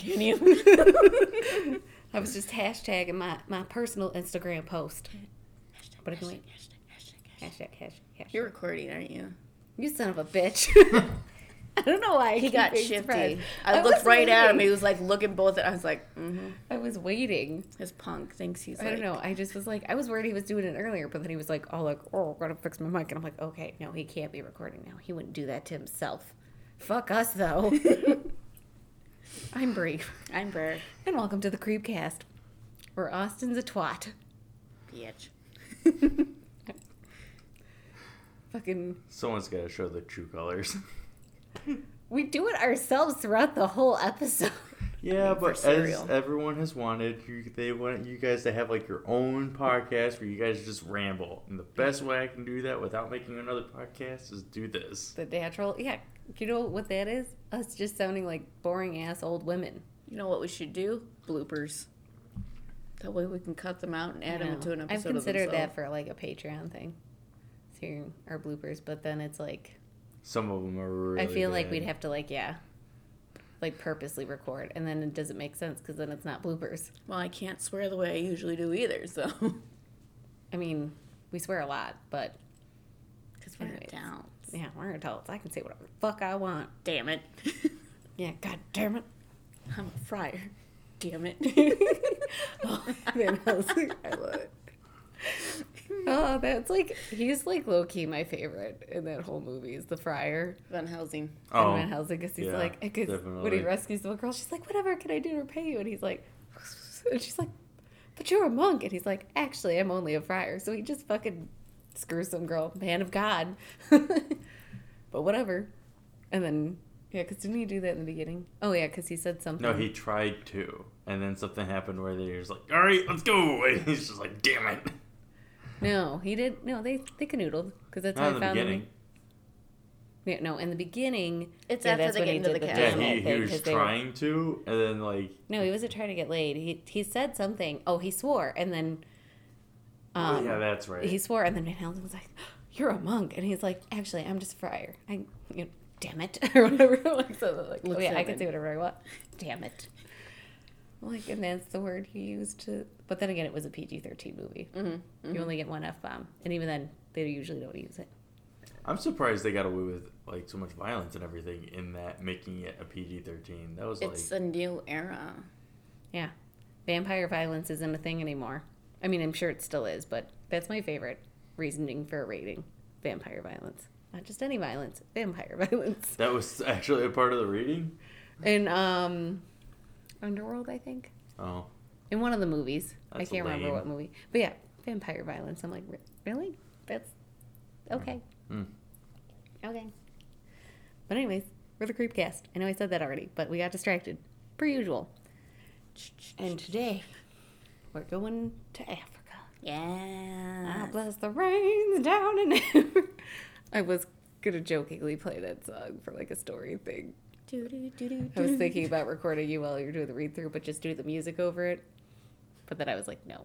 Can you? I was just hashtagging my personal Instagram post. But hashtag. You're recording, aren't you? You son of a bitch. I don't know why. He got shifty. Surprised. I looked right waiting. At him. He was like looking both at I was like, mm-hmm. I was waiting. His punk thinks he's I don't know. I just was like, I was worried he was doing it earlier, but then he was like, oh, I gotta fix my mic. And I'm like, okay, no, he can't be recording now. He wouldn't do that to himself. Fuck us, though. I'm Bree. I'm Ber. And welcome to the Creepcast, where Austin's a twat. Bitch. Fucking. Someone's gotta show the true colors. We do it ourselves throughout the whole episode. Yeah, but as everyone has wanted, they want you guys to have like your own podcast where you guys just ramble. And the best way I can do that without making another podcast is do this. The natural, yeah. You know what that is? Us just sounding like boring ass old women. You know what we should do? Bloopers. That way we can cut them out and add them to an episode. I've considered of that for like a Patreon thing. Seeing our bloopers, but then it's like. Some of them are really I feel bad. Like we'd have to, like, yeah, like, purposely record. And then it doesn't make sense because then it's not bloopers. Well, I can't swear the way I usually do either, so. I mean, we swear a lot, but. Because we're adults. Yeah, we're adults. I can say whatever the fuck I want. Damn it. Yeah, god damn it. I'm a friar. Damn it. Oh, man, I was like, I love it. Oh, that's like, he's like low-key my favorite in that whole movie is the friar. Van Helsing. Oh. And Van Helsing, because he's like, when he rescues the little girl, she's like, whatever can I do to repay you? And he's like, and she's like, but you're a monk. And he's like, actually, I'm only a friar. So he just fucking screws some girl, man of God. But whatever. And then, yeah, because didn't he do that in the beginning? Oh, yeah, because he said something. No, he tried to. And then something happened where they were just like, all right, let's go. And he's just like, damn it. No, he did. No, they canoodled because that's how I found him. Yeah, no, in the beginning, it's after they get into the cabin. Yeah, he was trying to, and then like. No, he wasn't trying to get laid. He said something. Oh, he swore, and then. Yeah, that's right. He swore, and then Van Helsing was like, "You're a monk," and he's like, "Actually, I'm just a friar. Damn it," or whatever. So like, oh yeah, I can say whatever I want. Damn it. Like, and that's the word he used to... But then again, it was a PG-13 movie. Mm-hmm, mm-hmm. You only get one F-bomb. And even then, they usually don't use it. I'm surprised they got away with, like, so much violence and everything in that, making it a PG-13. That was, like... It's a new era. Yeah. Vampire violence isn't a thing anymore. I mean, I'm sure it still is, but that's my favorite reasoning for a rating. Vampire violence. Not just any violence. Vampire violence. That was actually a part of the rating? And, Underworld, I think. Oh. In one of the movies. That's I can't remember what movie. But yeah, vampire violence. I'm like, really? That's okay. Mm. Okay. But anyways, we're the Creepcast. I know I said that already, but we got distracted, per usual. And today, we're going to Africa. Yeah. I bless the rains down in Africa. I was going to jokingly play that song for like a story thing. I was thinking about recording you while you were doing the read-through, but just do the music over it. But then I was like, no.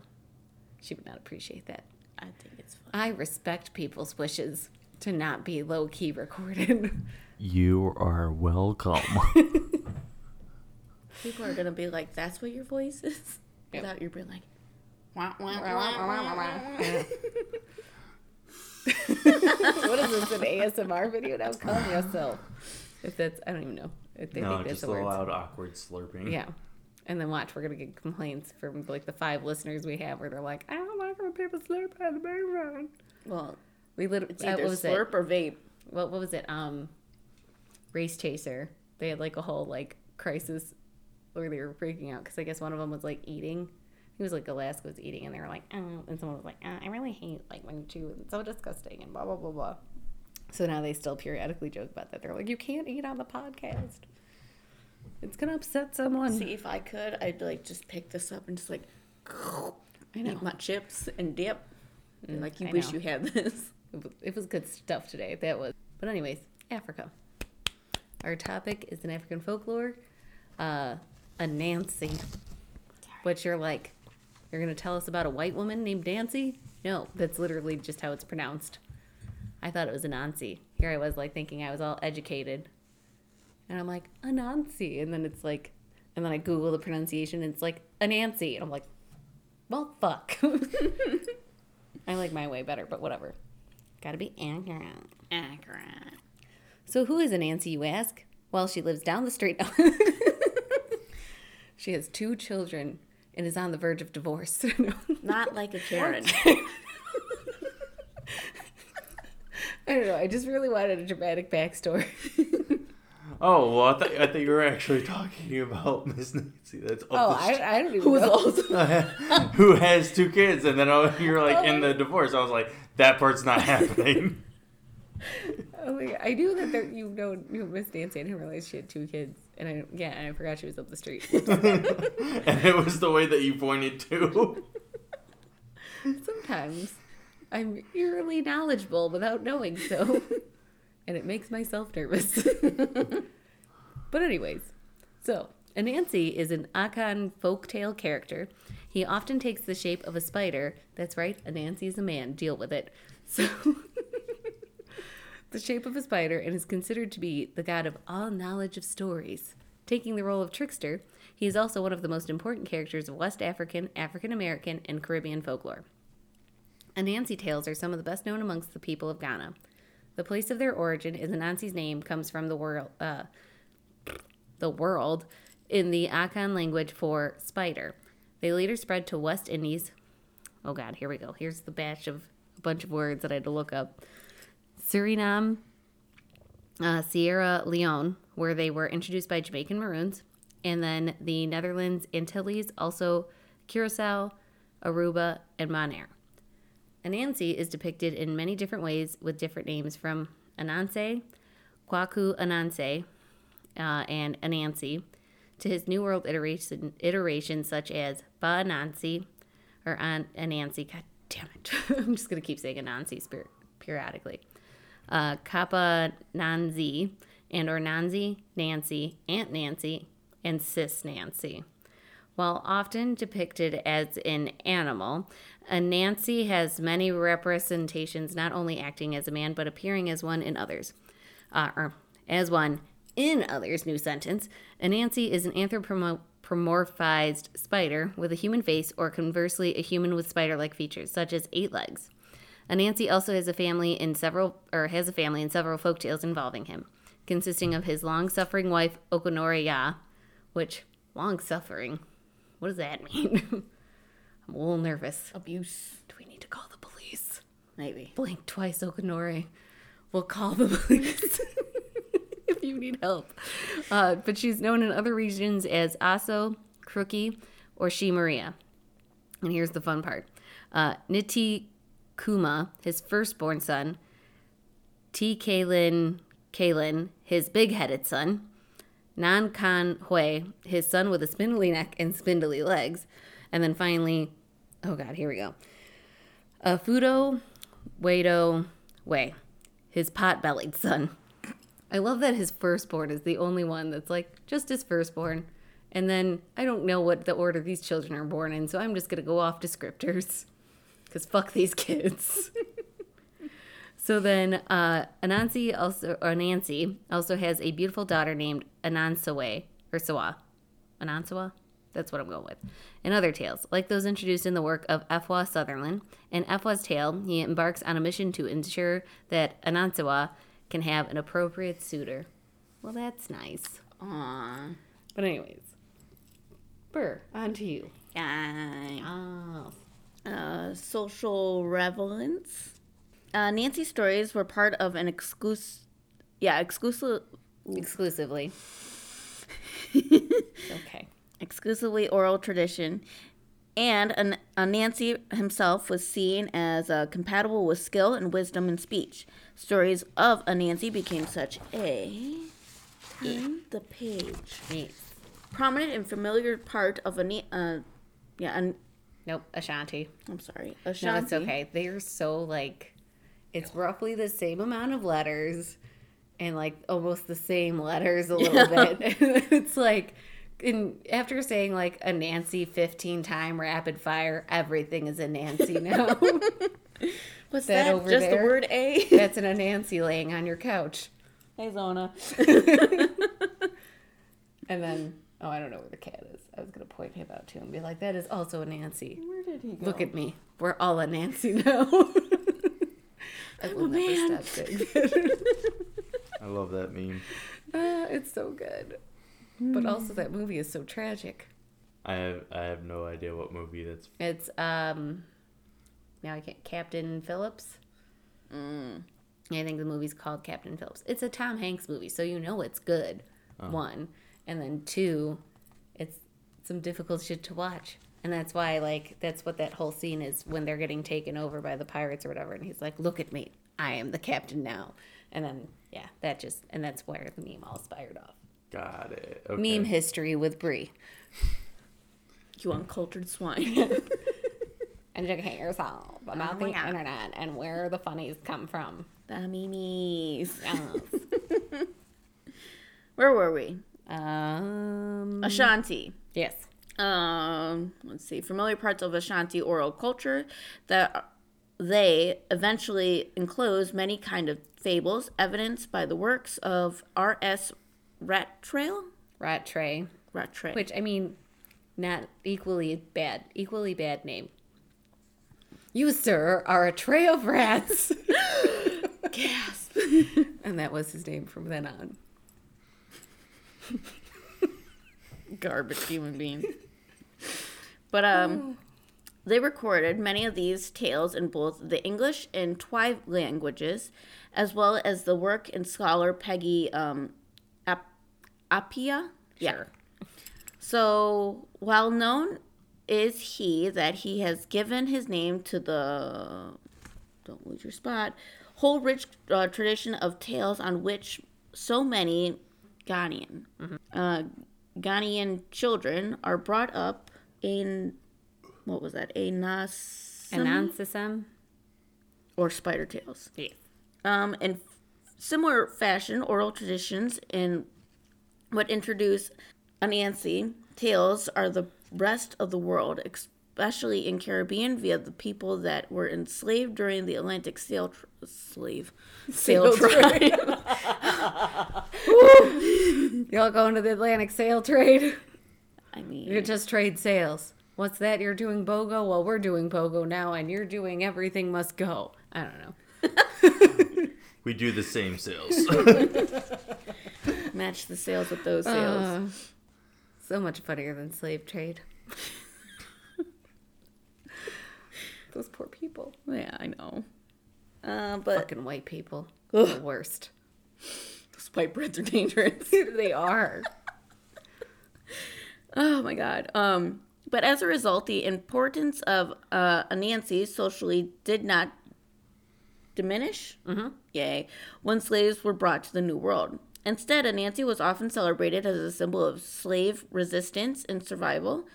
She would not appreciate that. I think it's fun. I respect people's wishes to not be low-key recorded. You are welcome. People are going to be like, that's what your voice is? Yep. Without your being like, wah, wah, wah, wah, wah. What is this, an ASMR video? Now calm yourself. If that's, I don't even know. I think that's just the loud, awkward slurping. Yeah. And then watch, we're going to get complaints from, like, the 5 listeners we have where they're like, I don't like when people slurp on the background. Well, we literally, it's either slurp or vape. Well, what was it? Race Chaser. They had, like, a whole, like, crisis where they were freaking out because I guess one of them was, like, eating. He was, like, Alaska was eating, and they were like, oh. And someone was like, oh, I really hate, like, when you chew. It's so disgusting and blah, blah, blah, blah. So now they still periodically joke about that. They're like, you can't eat on the podcast. It's going to upset someone. See, if I could, I'd, like, just pick this up and just, like, eat my chips and dip. And, like, you wish you had this. It was good stuff today. That was. But anyways, Africa. Our topic is in African folklore, Anansi. Which you're like, you're going to tell us about a white woman named Nancy? No, that's literally just how it's pronounced. I thought it was Anansi. Here I was, like, thinking I was all educated. And I'm like, Anansi. And then it's like, And then I Google the pronunciation, and it's like Anansi. And I'm like, well, fuck. I like my way better, but whatever. Gotta be accurate. Accurate. So who is Anansi, you ask? Well, she lives down the street. She has 2 children and is on the verge of divorce. Not like a Karen. I don't know. I just really wanted a dramatic backstory. Oh, well, I thought you were actually talking about Miss Nancy. That's I don't even who know. Who has 2 kids, and then you're like in the divorce. I was like, that part's not happening. Oh my God. I knew that you Miss Nancy. I didn't realize she had 2 kids, and I forgot she was up the street. And it was the way that you pointed to. Sometimes I'm eerily knowledgeable without knowing so. And it makes myself nervous. But anyways, so Anansi is an Akan folktale character. He often takes the shape of a spider. That's right, Anansi is a man. Deal with it. So the shape of a spider, and is considered to be the god of all knowledge of stories. Taking the role of trickster, he is also one of the most important characters of West African, African American, and Caribbean folklore. Anansi tales are some of the best known amongst the people of Ghana. The place of their origin is Anansi's name comes from the world in the Akan language for spider. They later spread to West Indies. Oh God, here we go. Here's the batch of a bunch of words that I had to look up. Suriname, Sierra Leone, where they were introduced by Jamaican Maroons, and then the Netherlands, Antilles, also Curacao, Aruba, and Bonaire. Anansi is depicted in many different ways with different names, from Anansi, Kwaku Anansi, and Anansi, to his New World iterations such as Ba Anansi or Anansi. God damn it. I'm just going to keep saying Anansi periodically. Kappa Nanzi, and or Nanzi, Nancy, Aunt Nancy, and Sis Nancy. While often depicted as an animal, Anansi has many representations, not only acting as a man, but appearing as one in others. New sentence. Anansi is an anthropomorphized spider with a human face, or conversely, a human with spider-like features, such as 8 legs. Anansi also has a family in several folktales involving him, consisting of his long-suffering wife, Okonoriya, which, long-suffering, what does that mean? I'm a little nervous. Abuse. Do we need to call the police? Maybe. Blink twice, Okonori. We'll call the police if you need help. But she's known in other regions as Aso, Crookie, or She Maria. And here's the fun part. Ntikuma, his firstborn son. Kalin, his big-headed son. Nan Kan Hui, his son with a spindly neck and spindly legs. And then finally, oh God, here we go. Fudo, Wado, Wei, his pot-bellied son. I love that his firstborn is the only one that's like, just his firstborn. And then I don't know what the order these children are born in, so I'm just going to go off descriptors. Because fuck these kids. So then Anansi also has a beautiful daughter named Anansawa, or Sawa. Anansawa? That's what I'm going with. And other tales, like those introduced in the work of Efwa Sutherland. In Efwa's tale, he embarks on a mission to ensure that Anansawa can have an appropriate suitor. Well, that's nice. Aww. But anyways, Ber, on to you. Yeah. Social relevance. Nancy's stories were part of an exclusively. Okay. Exclusively oral tradition, and Anansi himself was seen as compatible with skill and wisdom in speech. Stories of Anansi became such a in the page prominent and familiar part of Ashanti. I'm sorry, Ashanti. No, it's okay. They are so like it's roughly the same amount of letters, and like almost the same letters a little bit. It's like. And after saying, like, Anansi 15-time rapid fire, everything is Anansi now. What's that over just there? The word A? That's an Anansi laying on your couch. Hey, Zona. And then Oh, I don't know where the cat is. I was going to point him out to him and be like, that is also Anansi. Where did he go? Look at me. We're all Anansi now. I will never stop saying that. I love that meme. It's so good. But also that movie is so tragic. I have no idea what movie that's... It's, now I can't... Captain Phillips? I think the movie's called Captain Phillips. It's a Tom Hanks movie, so you know it's good. Oh. One. And then two, it's some difficult shit to watch. And that's why, like, that's what that whole scene is when they're getting taken over by the pirates or whatever. And he's like, look at me. I am the captain now. And then, yeah, that just... And that's where the meme all spired off. Got it. Okay. Meme history with Brie. You uncultured swine. And you can hate yourself about the internet and where the funnies come from. The memes. Yes. Where were we? Ashanti. Yes. Let's see. Familiar parts of Ashanti oral culture that they eventually enclose many kind of fables, evidenced by the works of R.S. Rat Trail? Rat Trail. Which, I mean, not equally bad. Equally bad name. You, sir, are a tray of rats. Gasp. And that was his name from then on. Garbage human being. But they recorded many of these tales in both the English and Twi languages, as well as the work and scholar Peggy Appiah. Yeah. Sure. So well known is he that he has given his name to the don't lose your spot whole rich tradition of tales on which so many Ghanaian children are brought up in, what was that? Anansi or spider tales. Yeah. In similar fashion, oral traditions in what introduce Anansi tales are the rest of the world, especially in Caribbean via the people that were enslaved during the Atlantic sail trade. Y'all going to the Atlantic sail trade? I mean, you just trade sails. What's that? You're doing BOGO? Well, we're doing BOGO now, and you're doing everything must go. I don't know. We do the same sails. Match the sails with those sails. So much funnier than slave trade. Those poor people. Yeah, I know. But fucking white people. Ugh. The worst. Those white breads are dangerous. They are. Oh, my God. But as a result, the importance of Anansi socially did not diminish. Mm-hmm. Yay. When slaves were brought to the New World. Instead, Anansi was often celebrated as a symbol of slave resistance and survival,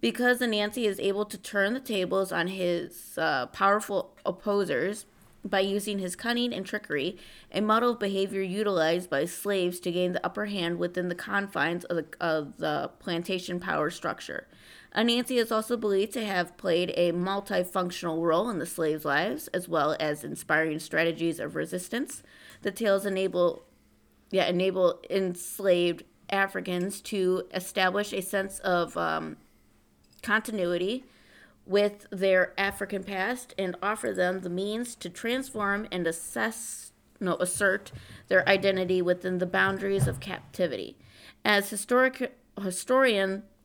because Anansi is able to turn the tables on his powerful opposers by using his cunning and trickery, a model of behavior utilized by slaves to gain the upper hand within the confines of the plantation power structure. Anansi is also believed to have played a multifunctional role in the slaves' lives, as well as inspiring strategies of resistance. The tales enable enslaved Africans to establish a sense of continuity with their African past and offer them the means to transform and assert their identity within the boundaries of captivity. As historian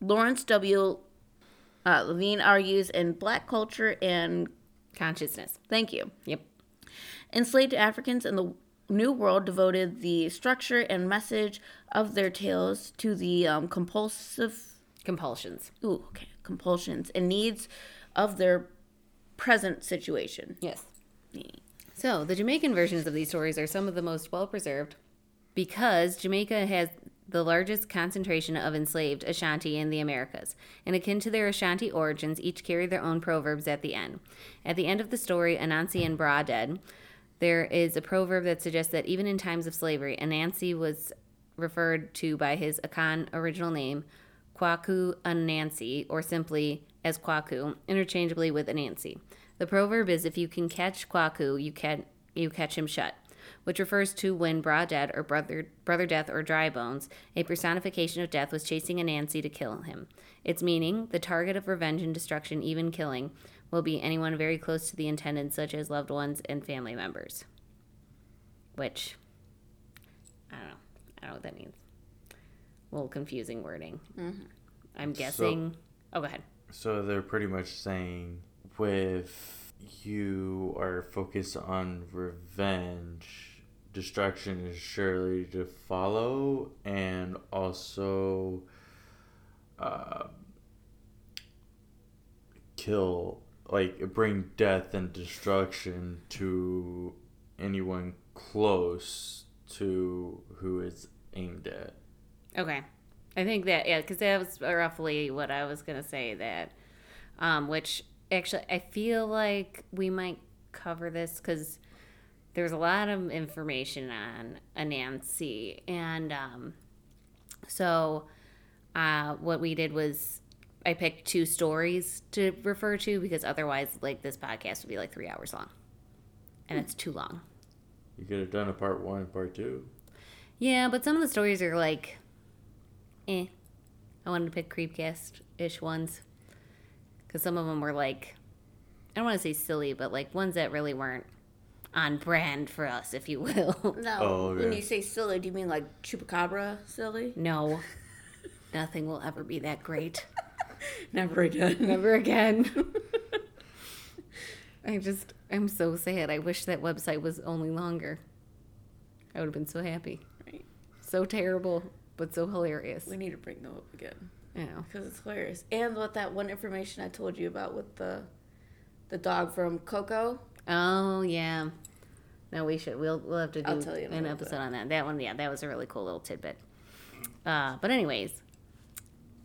Lawrence W. Levine argues in Black Culture and Consciousness. Thank you. Yep. Enslaved Africans in the New World devoted the structure and message of their tales to the compulsions and needs of their present situation. Yes. So the Jamaican versions of these stories are some of the most well preserved, because Jamaica has the largest concentration of enslaved Ashanti in the Americas, and akin to their Ashanti origins, each carry their own proverbs at the end. At the end of the story, Anansi and Bra Dead, there is a proverb that suggests that even in times of slavery, Anansi was referred to by his Akan original name, Kwaku Anansi, or simply as Kwaku, interchangeably with Anansi. The proverb is, if you can catch Kwaku, you catch him shut, which refers to when Bra Dead or Brother Death or Dry Bones, a personification of death, was chasing Anansi to kill him. Its meaning, the target of revenge and destruction, even killing, will be anyone very close to the intended, such as loved ones and family members. Which, I don't know what that means. A little confusing wording. Mm-hmm. I'm guessing. So, go ahead. So they're pretty much saying with you are focused on revenge, destruction is surely to follow, and also kill, like bring death and destruction to anyone close to who it's aimed at. Okay. I think that, yeah, because that was roughly what I was going to say, that, which actually I feel like we might cover this because there's a lot of information on Anansi. And so what we did was I picked two stories to refer to because otherwise, like, this podcast would be like 3 hours long. And it's too long. You could have done a part one and part two. Yeah, but some of the stories are like... I wanted to pick Creepcast-ish ones because some of them were like, I don't want to say silly, but like ones that really weren't on brand for us, if you will. No. Oh, okay. When you say silly, do you mean like Chupacabra silly? No. Nothing will ever be that great. Never again. Never again. I'm so sad. I wish that website was only longer. I would have been so happy. Right. So terrible. But so hilarious. We need to bring them up again. Yeah. Because it's hilarious. And what that one information I told you about with the dog from Coco. Oh, yeah. No, we should. We'll have to do an episode on that. That one, yeah, that was a really cool little tidbit. But anyways,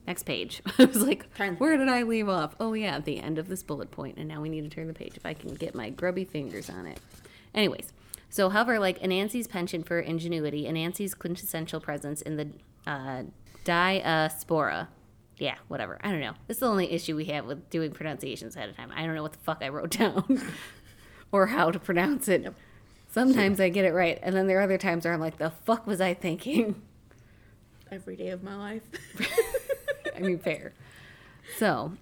next page. I was like, where did I leave off? Oh, yeah, at the end of this bullet point. And now we need to turn the page if I can get my grubby fingers on it. Anyways. So, however, like Anansi's penchant for ingenuity, Anansi's quintessential presence in the diaspora. Yeah, whatever. I don't know. This is the only issue we have with doing pronunciations ahead of time. I don't know what the fuck I wrote down or how to pronounce it. Sometimes I get it right, and then there are other times where I'm like, the fuck was I thinking? Every day of my life. I mean, fair. So,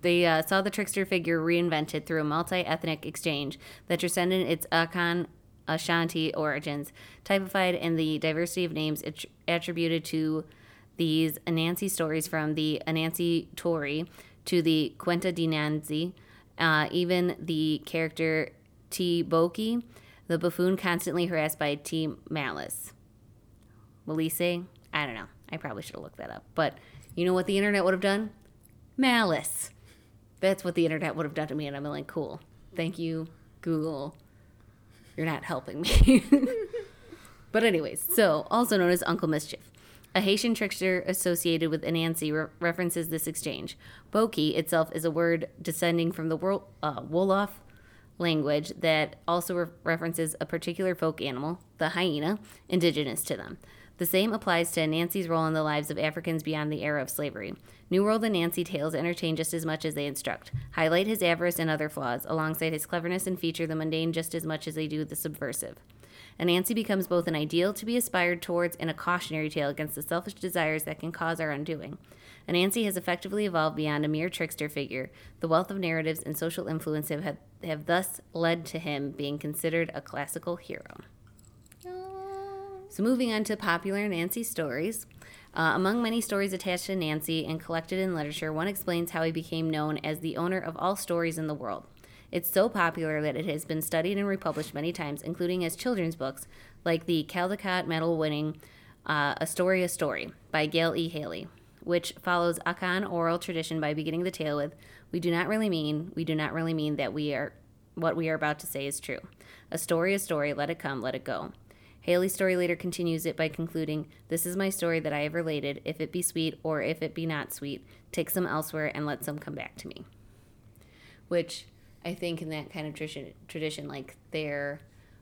they saw the trickster figure reinvented through a multi-ethnic exchange that transcended its Akan Ashanti origins, typified in the diversity of names attributed to these Anansi stories, from the Anansi Tori to the Kwenta di Nanzi, even the character T. Boki, the buffoon constantly harassed by T. Malice. Malice? I don't know. I probably should have looked that up. But you know what the internet would have done? Malice. That's what the internet would have done to me, and I'm like, cool. Thank you, Google. You're not helping me. But anyways, so, also known as Uncle Mischief. A Haitian trickster associated with Anansi references this exchange. Boki itself is a word descending from the Wolof language that also references a particular folk animal, the hyena, indigenous to them. The same applies to Anansi's role in the lives of Africans beyond the era of slavery. New World Anansi tales entertain just as much as they instruct, highlight his avarice and other flaws, alongside his cleverness, and feature the mundane just as much as they do the subversive. Anansi becomes both an ideal to be aspired towards and a cautionary tale against the selfish desires that can cause our undoing. Anansi has effectively evolved beyond a mere trickster figure. The wealth of narratives and social influence have thus led to him being considered a classical hero. So moving on to popular Anansi stories. Among many stories attached to Anansi and collected in literature, one explains how he became known as the owner of all stories in the world. It's so popular that it has been studied and republished many times, including as children's books, like the Caldecott Medal-winning A Story by Gail E. Haley, which follows Akan oral tradition by beginning the tale with, we do not really mean that we are what we are about to say is true. A story, let it come, let it go. Haley's story later continues it by concluding, this is my story that I have related. If it be sweet or if it be not sweet, take some elsewhere and let some come back to me. Which I think in that kind of tradition, like they're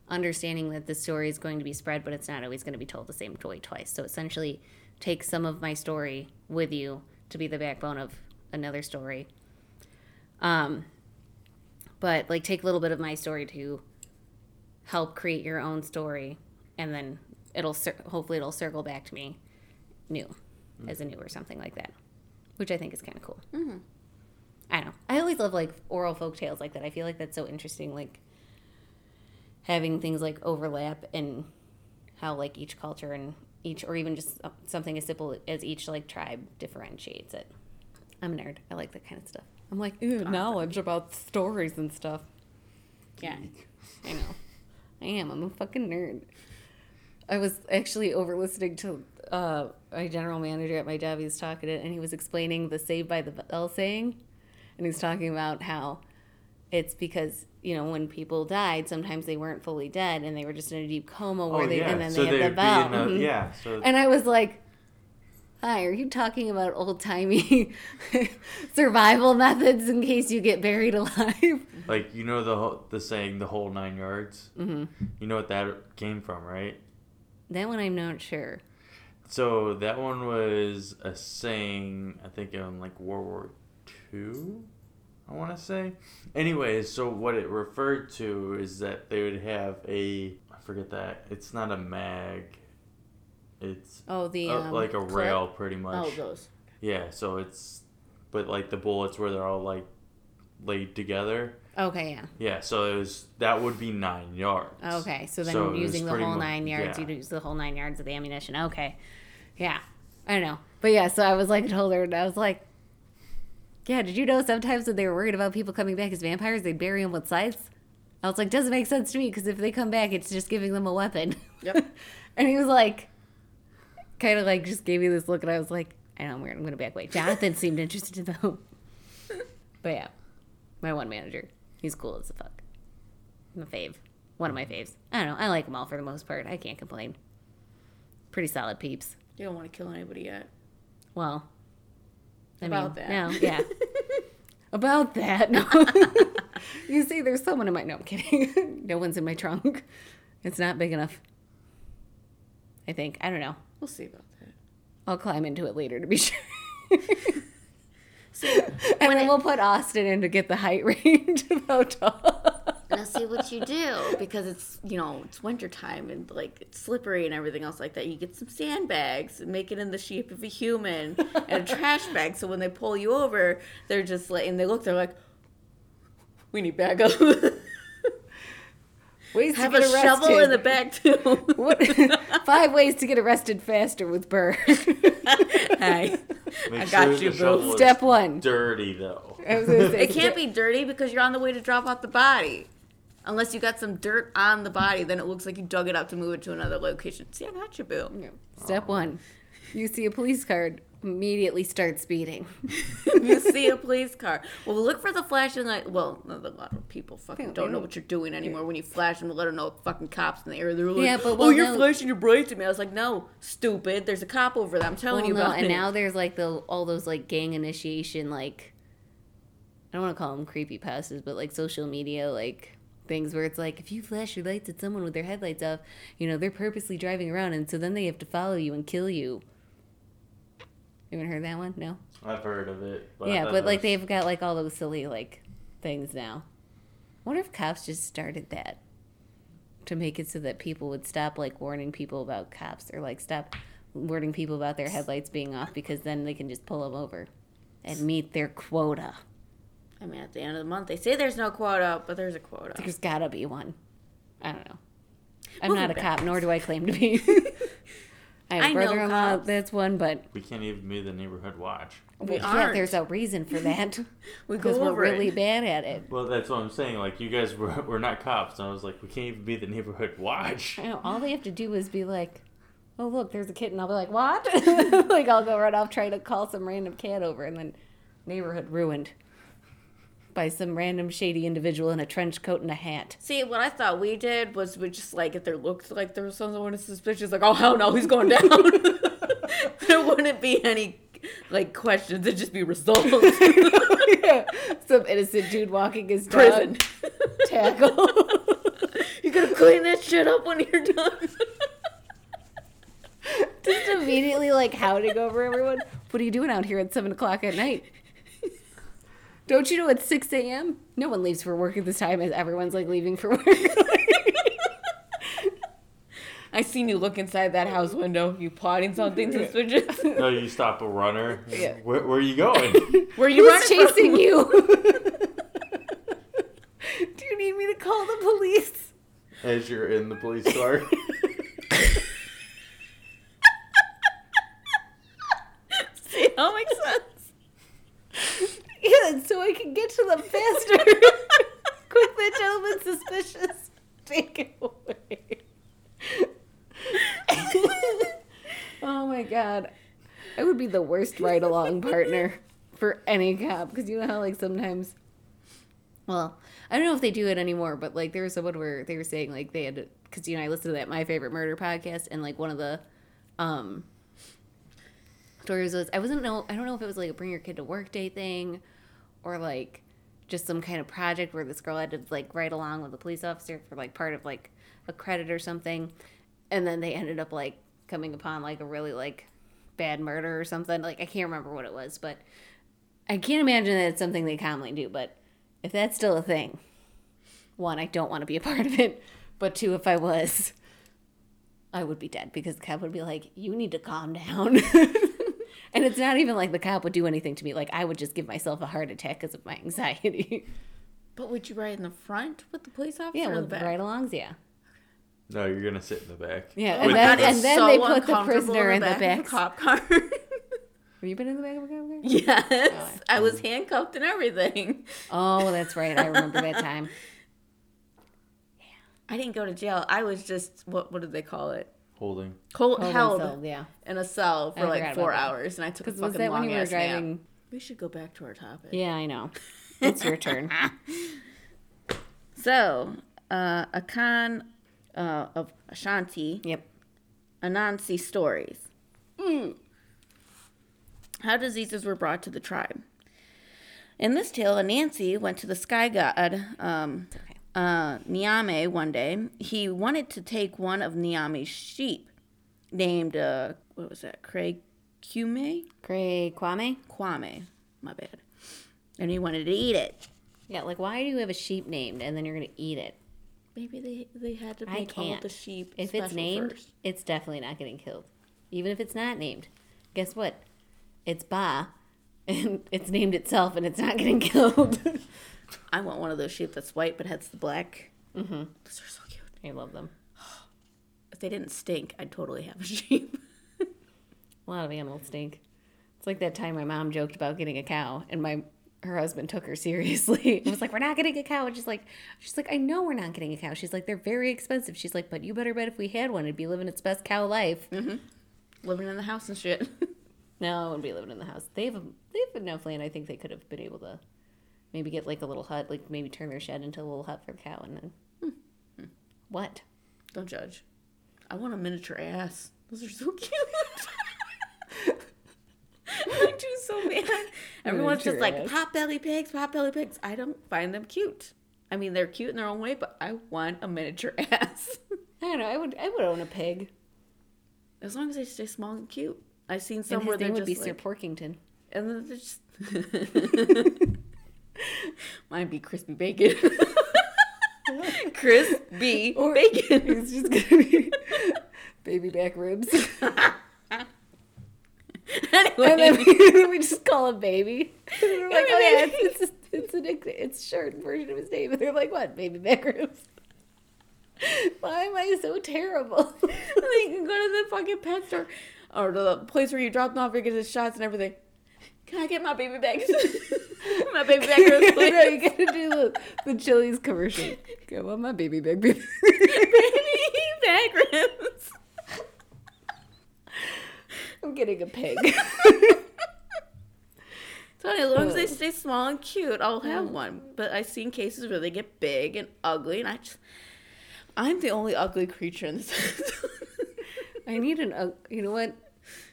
understanding that the story is going to be spread, but it's not always going to be told the same story twice. So essentially, take some of my story with you to be the backbone of another story. but like take a little bit of my story to help create your own story, and then hopefully it'll circle back to me as a new or something like that, which I think is kind of cool. Mm-hmm. I don't know. I always love like oral folk tales like that. I feel like that's so interesting, like having things like overlap and how like each culture and each, or even just something as simple as each like tribe differentiates it. I'm a nerd. I like that kind of stuff. I'm like, ooh, awesome. Knowledge about stories and stuff. Yeah, I know. I am. I'm a fucking nerd. I was actually over listening to my general manager at my job. He was talking to it, and he was explaining the Saved by the Bell saying. And he's talking about how it's because, you know, when people died, sometimes they weren't fully dead and they were just in a deep coma and then they had the bell. And I was like, hi, are you talking about old-timey survival methods in case you get buried alive? Like, you know the saying, the whole nine yards? Mm-hmm. You know what that came from, right? That one I'm not sure. So that one was a saying, I think, in like World War II, I want to say. Anyways, so what it referred to is that they would have it's not a mag. It's like a rail, pretty much. Oh, those. Yeah, so it's, but like the bullets where they're all like laid together. Okay, yeah. Yeah, so that would be 9 yards. Okay, so then using the whole 9 yards, you'd use the whole 9 yards of the ammunition. Okay, yeah, I don't know, but yeah. So I was like told her, and I was like, yeah, did you know sometimes when they were worried about people coming back as vampires, they'd bury them with scythes? I was like, doesn't make sense to me because if they come back, it's just giving them a weapon. Yep. And he was like, kind of like just gave me this look, and I was like, I know, I'm weird. I'm going to back away. Jonathan seemed interested though. But yeah, my one manager, he's cool as a fuck. I'm a fave. One of my faves. I don't know. I like them all for the most part. I can't complain. Pretty solid peeps. You don't want to kill anybody yet. Well, about that. No. You see, there's someone in my... No, I'm kidding. No one's in my trunk. It's not big enough. I think. I don't know. We'll see about that. I'll climb into it later to be sure. So, and then we'll put Austin in to get the height range of how tall. Now see what you do, because it's, you know, it's wintertime and like it's slippery and everything else like that. You get some sandbags and make it in the shape of a human and a trash bag. So when they pull you over, they're just like, and they look, they're like, we need backup. Ways have to get a arrested. Shovel in the back, too. 5 ways to get arrested faster with Ber. Hi. I got you, boo. Step 1. Dirty, though. It can't be dirty because you're on the way to drop off the body. Unless you got some dirt on the body, then it looks like you dug it up to move it to another location. See, I got you, boo. Yeah. Step 1. You see a police car, immediately start speeding. You see a police car. Well, look for the flashing light. Well, a lot of people fucking don't know what you're doing anymore. When you flash them, let them know fucking cops in the air. They're like, yeah, but you're flashing your brights at me. I was like, no, stupid. There's a cop over there. I'm telling you about it. And now there's like all those like gang initiation, like, I don't want to call them creepypastas, but like social media, like, things where it's like if you flash your lights at someone with their headlights off, you know, they're purposely driving around, and so then they have to follow you and kill you. You haven't heard that one? No? I've heard of it. But yeah, but like they've got like all those silly like things now. I wonder if cops just started that to make it so that people would stop like warning people about cops, or like stop warning people about their headlights being off, because then they can just pull them over and meet their quota. I mean, at the end of the month, they say there's no quota, but there's a quota. There's gotta be one. I don't know. I'm not a cop, nor do I claim to be. I have a brother-in-law, that's one, but... We can't even be the neighborhood watch. We aren't. There's a reason for that. Because we're really bad at it. Well, that's what I'm saying. Like, you guys were not cops. And I was like, we can't even be the neighborhood watch. I know. All they have to do is be like, oh, look, there's a kitten. I'll be like, what? Like, I'll go right off trying to call some random cat over, and then neighborhood ruined by some random shady individual in a trench coat and a hat. See, what I thought we did was we just, like, if there looked like there was someone suspicious, like, oh, hell no, he's going down. There wouldn't be any, like, questions. It'd just be resolved. Yeah. Some innocent dude walking his dog. Tackle. You gotta clean that shit up when you're done. Just immediately, like, howling over everyone. What are you doing out here at 7 o'clock at night? Don't you know it's 6 a.m.? No one leaves for work at this time as everyone's, like, leaving for work. I seen you look inside that house window. You plotting something suspicious. No, you stop a runner. Yeah. Where are you going? Where are you running chasing from? You? Do you need me to call the police? As you're in the police car. See how it makes sense? Yeah, so I can get to them faster. Quick, that gentleman's suspicious. Take it away. Oh my god, I would be the worst ride along partner for any cop, because you know how, like, sometimes, well, I don't know if they do it anymore, but like there was someone where they were saying, like, they had, because you know I listened to that My Favorite Murder podcast, and like one of the stories was, I don't know if it was like a bring your kid to work day thing or like just some kind of project where this girl had to like ride along with a police officer for like part of like a credit or something. And then they ended up, like, coming upon, like, a really, like, bad murder or something. Like, I can't remember what it was, but I can't imagine that it's something they commonly do. But if that's still a thing, one, I don't want to be a part of it. But two, if I was, I would be dead, because the cop would be like, you need to calm down. And it's not even like the cop would do anything to me. Like, I would just give myself a heart attack because of my anxiety. But would you ride in the front with the police officer? Yeah, with the ride-alongs, yeah. No, you're gonna sit in the back. Yeah, and then they put the prisoner in the back of the cop car. Have you been in the back of a cop car? Yes, oh, I was handcuffed and everything. Oh, that's right. I remember that time. Yeah, I didn't go to jail. I was just what did they call it? Holding. Held cell, yeah. In a cell for like 4 hours, and I took a fucking long ass nap. We should go back to our topic. Yeah, I know. It's your turn. So, Akan. Of Ashanti. Yep. Anansi stories. How diseases were brought to the tribe. In this tale, Anansi went to the sky god Nyame one day. He wanted to take one of Nyame's sheep named, Kwame. My bad. And he wanted to eat it. Yeah, like, why do you have a sheep named and then you're going to eat it? Maybe they had to make all the sheep special. If it's named, first. It's definitely not getting killed. Even if it's not named. Guess what? It's Ba, and it's named itself, and it's not getting killed. I want one of those sheep that's white but has the black. Mm-hmm. Those are so cute. I love them. If they didn't stink, I'd totally have a sheep. A lot of animals stink. It's like that time my mom joked about getting a cow, and her husband took her seriously. It was like, we're not getting a cow. And she's like, I know we're not getting a cow. She's like, they're very expensive. She's like, but you better bet if we had one, it'd be living its best cow life. Mm-hmm. Living in the house and shit. No, I wouldn't be living in the house. They have enough land. I think they could have been able to maybe get like a little hut, like maybe turn their shed into a little hut for a cow and then. Mm-hmm. What? Don't judge. I want a miniature ass. Those are so cute. I do so bad. Everyone's just like, potbelly pigs. I don't find them cute. I mean, they're cute in their own way, but I want a miniature ass. I don't know. I would own a pig. As long as they stay small and cute. I've seen some where they're just like... would be Sir Porkington. And then they're just... Mine'd be Crispy Bacon. Crispy Bacon. It's just going to be baby back ribs. Anyway. And then we just call him Baby. We're like, oh yeah, it's a nickname. It's short version of his name. And they're like, what? Baby back ribs. Why am I so terrible? And then you can go to the fucking pet store or the place where you drop them off, you get his shots and everything. Can I get my baby back? My baby back ribs. Please. No, you gotta do the Chili's commercial. I want my baby back ribs. Baby back ribs. I'm getting a pig. So as long as they stay small and cute, I'll have one. But I've seen cases where they get big and ugly, and I'm the only ugly creature in this episode. I need an ugly... You know what?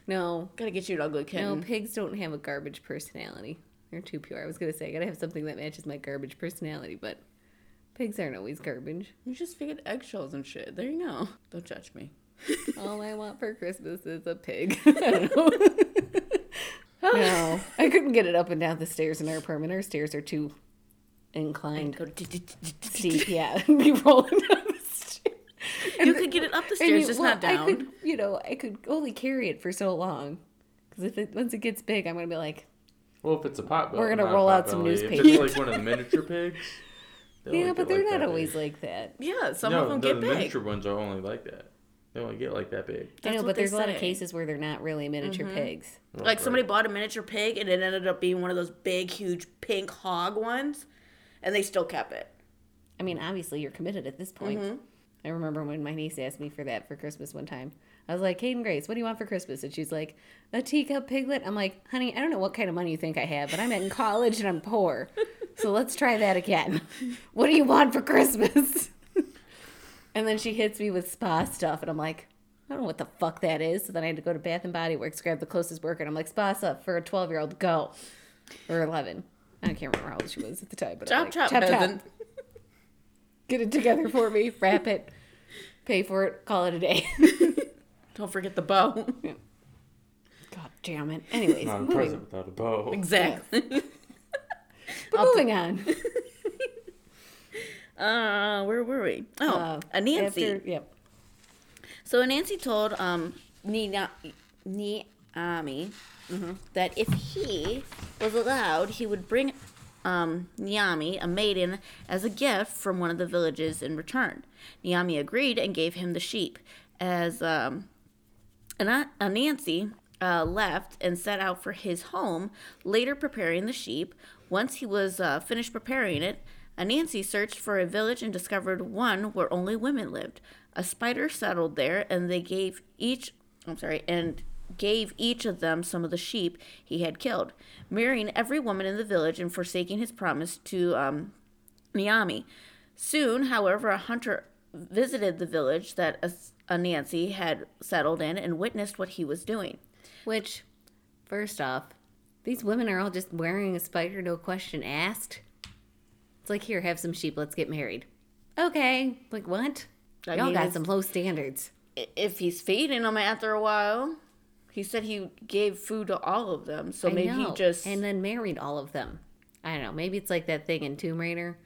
No. Gotta get you an ugly kitten. No, pigs don't have a garbage personality. They're too pure. I was gonna say, I gotta have something that matches my garbage personality, but pigs aren't always garbage. You just figured eggshells and shit. There you go. Don't judge me. All I want for Christmas is a pig. I don't know. No, I couldn't get it up and down the stairs in our apartment. Our stairs are too inclined. Steep, yeah. Be rolling down the stairs. You could get it up the stairs, just not down. I could only carry it for so long. Because once it gets big, I'm going to be like... Well, if it's a pot belly. We're going to roll out some newspapers. If it's like one of the miniature pigs... Yeah, but they're not always like that. Yeah, some of them get big. No, the miniature ones are only like that. They only get like that big. I know, but there's a lot of cases where they're not really miniature pigs. Like somebody bought a miniature pig and it ended up being one of those big, huge, pink hog ones, and they still kept it. I mean, obviously, you're committed at this point. Mm-hmm. I remember when my niece asked me for that for Christmas one time. I was like, Caden Grace, what do you want for Christmas? And she's like, a teacup piglet. I'm like, honey, I don't know what kind of money you think I have, but I'm in college and I'm poor. So let's try that again. What do you want for Christmas? And then she hits me with spa stuff, and I'm like, I don't know what the fuck that is. So then I had to go to Bath and Body Works, grab the closest worker, and I'm like, spa stuff for a 12-year-old, go. Or 11. I can't remember how old she was at the time. But chop. Get it together for me, wrap it, pay for it, call it a day. Don't forget the bow. God damn it. Anyways. Not a present without a bow. Exactly. Yes. But moving on. Where were we? Oh, Anansi. So Anansi told Nyame that if he was allowed, he would bring Nyame, a maiden, as a gift from one of the villages in return. Nyame agreed and gave him the sheep. As Anansi left and set out for his home, later preparing the sheep. Once he was finished preparing it, Anansi searched for a village and discovered one where only women lived. A spider settled there, and they gave each of them some of the sheep he had killed, marrying every woman in the village and forsaking his promise to Nyame. Soon, however, a hunter visited the village that Anansi had settled in and witnessed what he was doing. Which, first off, these women are all just wearing a spider, no question asked. It's like, here, have some sheep, let's get married. Okay. Like, what? Y'all got some low standards. If he's feeding them after a while, he said he gave food to all of them, so maybe he just... And then married all of them. I don't know, maybe it's like that thing in Tomb Raider.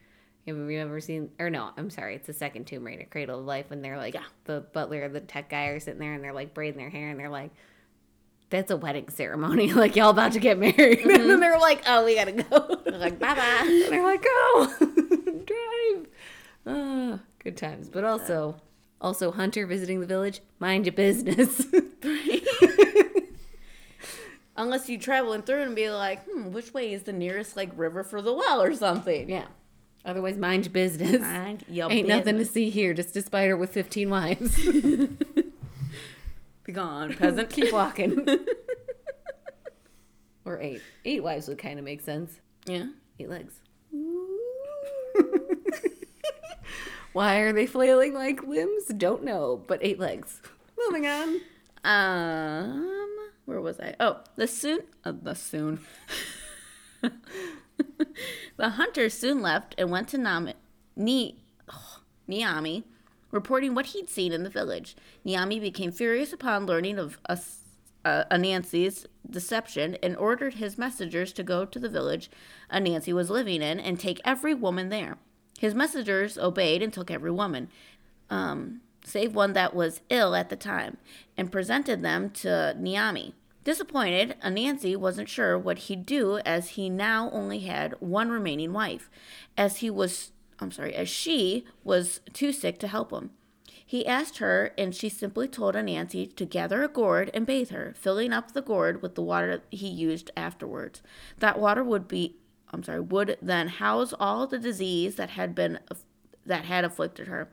Have you ever seen... Or no, I'm sorry. It's the second Tomb Raider, Cradle of Life, when they're like, the butler or the tech guy are sitting there and they're like braiding their hair and they're like, that's a wedding ceremony. Like, y'all about to get married. Mm-hmm. And then they're like, oh, we gotta go. They're like, bye-bye. And they're like, go. Drive. Oh, good times. But also Hunter visiting the village, mind your business. Unless you traveling through and be like, which way is the nearest, like, river for the well or something? Yeah. Otherwise, mind your business. Mind your business. Ain't nothing to see here. Just a spider with 15 wives. Be gone, peasant. Keep walking. Or 8. 8 wives would kind of make sense. Yeah. 8 legs. Why are they flailing like limbs? Don't know, but 8 legs. Moving on. Where was I? Oh, the hunter soon left and went to Nyame, reporting what he'd seen in the village. Nyame became furious upon learning of Anansi's deception and ordered his messengers to go to the village Anansi was living in and take every woman there. His messengers obeyed and took every woman, save one that was ill at the time, and presented them to Nyame. Disappointed, Anansi wasn't sure what he'd do, as he now only had one remaining wife, as she was too sick to help him. He asked her, and she simply told Anansi to gather a gourd and bathe her, filling up the gourd with the water he used afterwards. That water would then house all the disease that had afflicted her.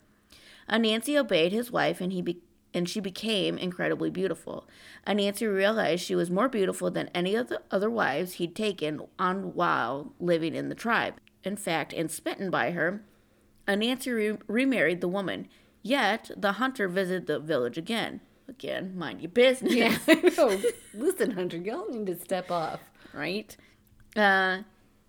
Anansi obeyed his wife, and she became incredibly beautiful. Anansi realized she was more beautiful than any of the other wives he'd taken on while living in the tribe. In fact, and smitten by her, Anansi remarried the woman. Yet, the hunter visited the village again. Again, mind your business. Yeah, I know. Listen, hunter, y'all need to step off. Right?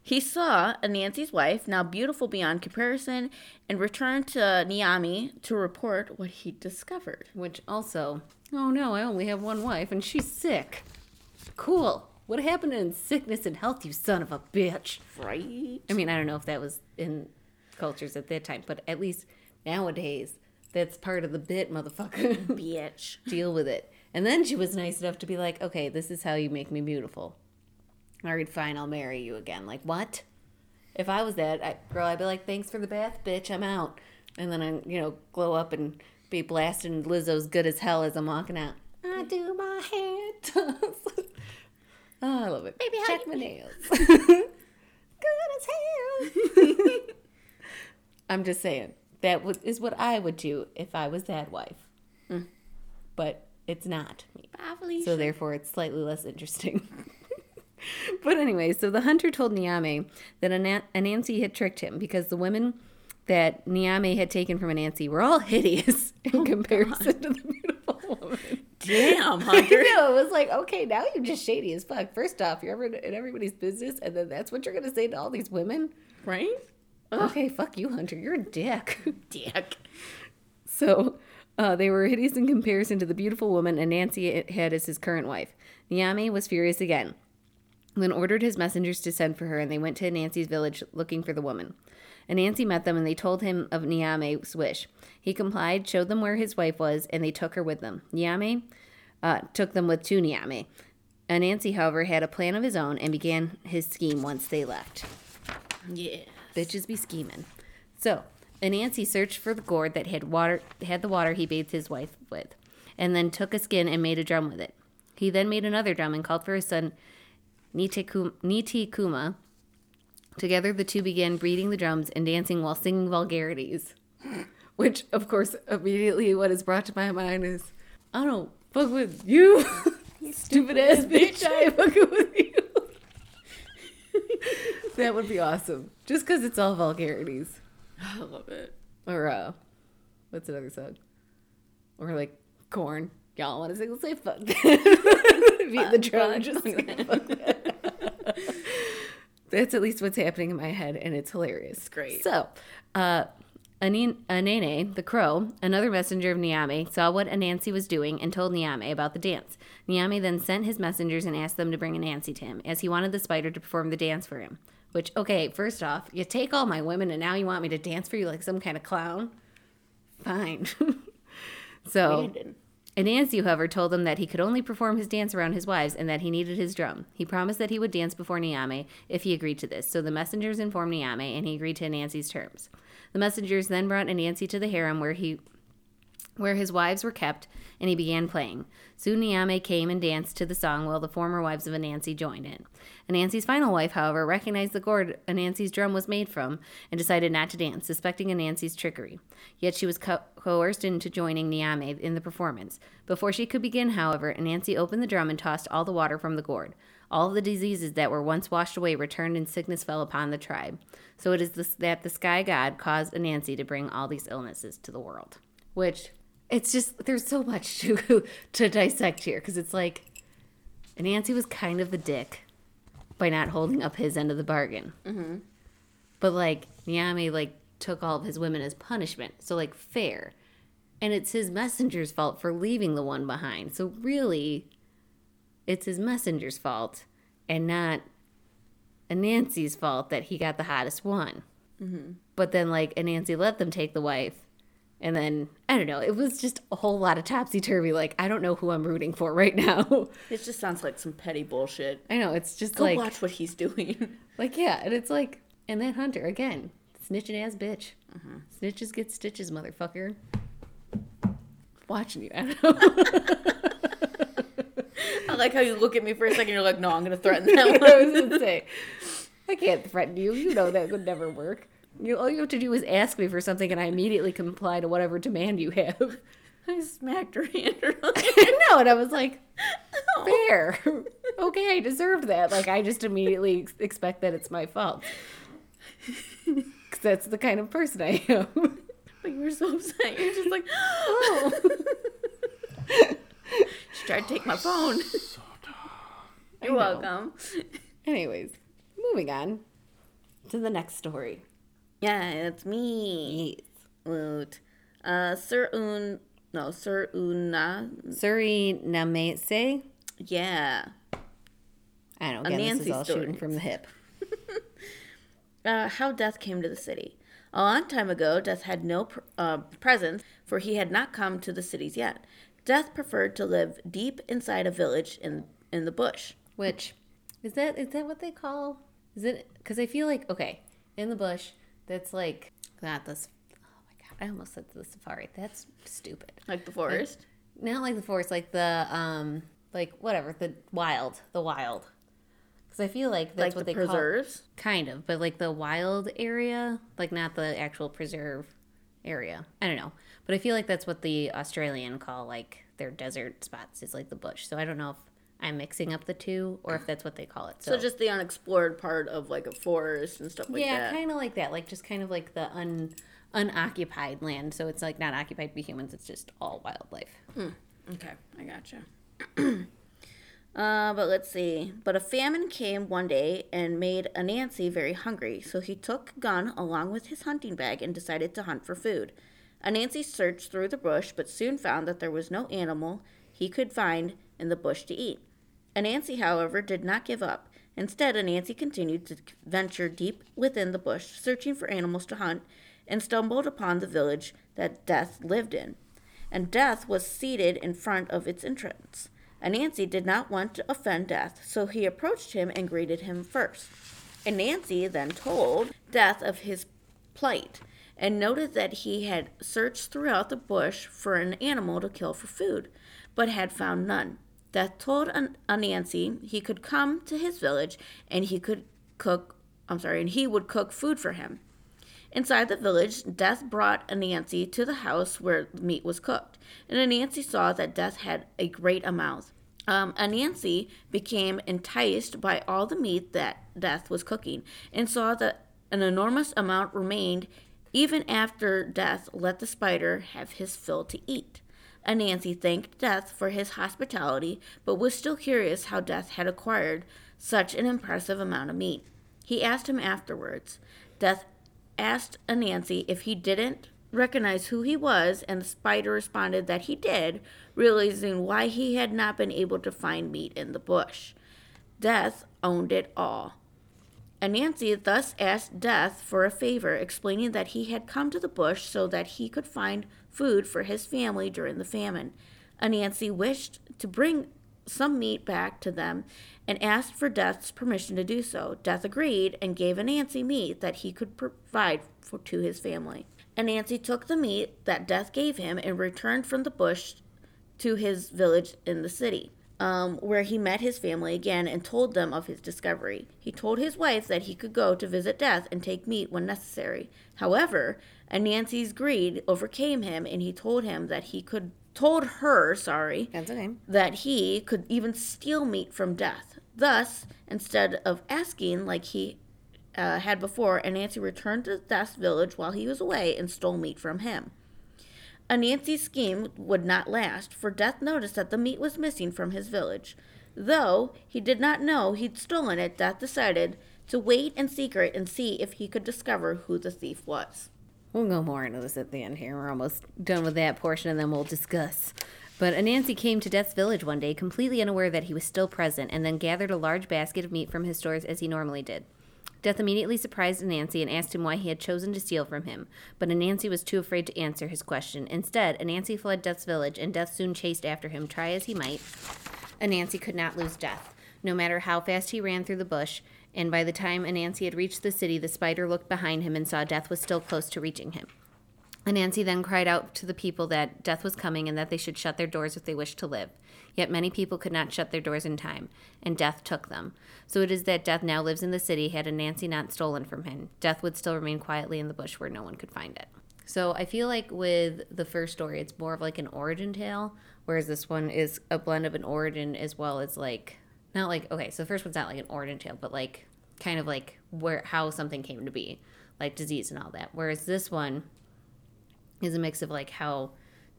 He saw Anansi's wife, now beautiful beyond comparison, and returned to Nyame to report what he discovered. Which also, oh no, I only have one wife, and she's sick. Cool. What happened in sickness and health, you son of a bitch? Right. I mean, I don't know if that was in cultures at that time, but at least nowadays, that's part of the bit, motherfucker. Bitch. Deal with it. And then she was nice enough to be like, okay, this is how you make me beautiful. All right, fine, I'll marry you again. Like, what? If I was that girl, I'd be like, thanks for the bath, bitch, I'm out. And then I, glow up and be blasting Lizzo's good as hell as I'm walking out. I do my hair toss. Oh, I love it. Baby, check my nails. Good as hell. I'm just saying, that is what I would do if I was that wife. Mm. But it's not me. Probably. So therefore, it's slightly less interesting. But anyway, so the hunter told Nyame that Anansi had tricked him because the women that Nyame had taken from Anansi were all hideous in comparison to the beautiful woman. Damn, hunter. It was like, okay, now you're just shady as fuck. First off, you're in everybody's business, and then that's what you're going to say to all these women? Right? Okay, fuck you, hunter. You're a dick. Dick. So they were hideous in comparison to the beautiful woman Anansi had as his current wife. Nyame was furious again, then ordered his messengers to send for her, and they went to Anansi's village looking for the woman. Anansi met them, and they told him of Nyame's wish. He complied, showed them where his wife was, and they took her with them. Nyame took them with to Nyame. Anansi, however, had a plan of his own and began his scheme once they left. Yeah, bitches be scheming. So Anansi searched for the gourd that had the water he bathed his wife with, and then took a skin and made a drum with it. He then made another drum and called for his son Ntikuma. Together, the two began beating the drums and dancing while singing vulgarities. Which, of course, immediately what is brought to my mind is, I don't fuck with you, stupid-ass bitch, I ain't fucking with you. That would be awesome. Just because it's all vulgarities. I love it. Or, what's another song? Or, corn. Y'all want to sing, say fuck that. Beat the drum, just sing fuck that. That's at least what's happening in my head, and it's hilarious. It's great. So, Anene, the crow, another messenger of Nyame, saw what Anansi was doing and told Nyame about the dance. Nyame then sent his messengers and asked them to bring Anansi to him, as he wanted the spider to perform the dance for him. Which, okay, first off, you take all my women, and now you want me to dance for you like some kind of clown? Fine. So, Anansi, however, told him that he could only perform his dance around his wives and that he needed his drum. He promised that he would dance before Nyame if he agreed to this, so the messengers informed Nyame, and he agreed to Anansi's terms. The messengers then brought Anansi to the harem where his wives were kept, and he began playing. Soon Nyame came and danced to the song while the former wives of Anansi joined in. Anansi's final wife, however, recognized the gourd Anansi's drum was made from and decided not to dance, suspecting Anansi's trickery. Yet she was coerced into joining Nyame in the performance. Before she could begin, however, Anansi opened the drum and tossed all the water from the gourd. All the diseases that were once washed away returned, and sickness fell upon the tribe. So it is that the sky god caused Anansi to bring all these illnesses to the world. Which... it's just, there's so much to dissect here, because it's like, Anansi was kind of a dick by not holding up his end of the bargain. Mm-hmm. But, Nyame, took all of his women as punishment. So, fair. And it's his messenger's fault for leaving the one behind. So, really, it's his messenger's fault and not Anansi's fault that he got the hottest one. Mm-hmm. But then, Anansi let them take the wife. And then, I don't know, it was just a whole lot of topsy-turvy. I don't know who I'm rooting for right now. It just sounds like some petty bullshit. I know, it's just go watch what he's doing. Yeah, and it's and that hunter, again, snitching-ass bitch. Uh-huh. Snitches get stitches, motherfucker. Watching you, I don't know. I like how you look at me for a second, you're like, no, I'm going to threaten that one. I was going to say, I can't threaten you. You know that would never work. All you have to do is ask me for something, and I immediately comply to whatever demand you have. I smacked her hand around. No, and I was like, fair. Okay, I deserved that. I just immediately expect that it's my fault. Because that's the kind of person I am. You were so upset. You're just like, oh. She tried to take my phone. So dumb. You're welcome. Anyways, moving on to the next story. Yeah, it's me. Yes. Surinamese. Yeah. I don't know. Again, this is all shooting from the hip. How Death came to the city. A long time ago, Death had no presence, for he had not come to the cities yet. Death preferred to live deep inside a village in the bush. Which, is that what they call? Is it, because I feel like, okay, in the bush, that's like, not this, oh my God, I almost said the safari. That's stupid. Like the forest? Like, not like the forest, like the, like whatever, the wild. Because I feel like that's like what they call. Like the preserves? Kind of, but like the wild area, like not the actual preserve area. I don't know. But I feel like that's what the Australian call like their desert spots is like the bush. So I don't know if I'm mixing up the two or if that's what they call it. So just the unexplored part of like a forest and stuff like that. Yeah, kind of like that. Like just kind of like the unoccupied land. So it's like not occupied by humans. It's just all wildlife. Okay, I gotcha. But let's see. But a famine came one day and made Anansi very hungry. So he took a gun along with his hunting bag and decided to hunt for food. Anansi searched through the bush but soon found that there was no animal he could find in the bush to eat. Anansi, however, did not give up. Instead, Anansi continued to venture deep within the bush, searching for animals to hunt, and stumbled upon the village that Death lived in. And Death was seated in front of its entrance. Anansi did not want to offend Death, so he approached him and greeted him first. Anansi then told Death of his plight and noted that he had searched throughout the bush for an animal to kill for food, but had found none. Death told Anansi he could come to his village and he would cook food for him. Inside the village, Death brought Anansi to the house where meat was cooked, and Anansi saw that Death had a great amount. Anansi became enticed by all the meat that Death was cooking and saw that an enormous amount remained even after Death let the spider have his fill to eat. Anansi thanked Death for his hospitality, but was still curious how Death had acquired such an impressive amount of meat. He asked him afterwards. Death asked Anansi if he didn't recognize who he was, and the spider responded that he did, realizing why he had not been able to find meat in the bush. Death owned it all. Anansi thus asked Death for a favor, explaining that he had come to the bush so that he could find food for his family during the famine. Anansi wished to bring some meat back to them and asked for Death's permission to do so. Death agreed and gave Anansi meat that he could provide to his family. Anansi took the meat that Death gave him and returned from the bush to his village in the city, where he met his family again and told them of his discovery. He told his wife that he could go to visit Death and take meat when necessary. However, Anansi's greed overcame him, and he told her that he could even steal meat from Death. Thus, instead of asking like he had before, Anansi returned to Death's village while he was away and stole meat from him. Anansi's scheme would not last, for Death noticed that the meat was missing from his village. Though he did not know he'd stolen it, Death decided to wait in secret and see if he could discover who the thief was. We'll go more into this at the end here. We're almost done with that portion, and then we'll discuss. But Anansi came to Death's village one day, completely unaware that he was still present, and then gathered a large basket of meat from his stores as he normally did. Death immediately surprised Anansi and asked him why he had chosen to steal from him, but Anansi was too afraid to answer his question. Instead, Anansi fled Death's village, and Death soon chased after him. Try as he might, Anansi could not lose Death, no matter how fast he ran through the bush, and by the time Anansi had reached the city, the spider looked behind him and saw Death was still close to reaching him. Anansi then cried out to the people that Death was coming and that they should shut their doors if they wished to live. Yet many people could not shut their doors in time, and Death took them. So it is that Death now lives in the city. Had Anansi not stolen from him, Death would still remain quietly in the bush where no one could find it. So I feel like with the first story, it's more of like an origin tale, whereas this one is a blend of an origin as well as like, not like, okay, so the first one's not like an origin tale, but like kind of like where how something came to be, like disease and all that. Whereas this one is a mix of like how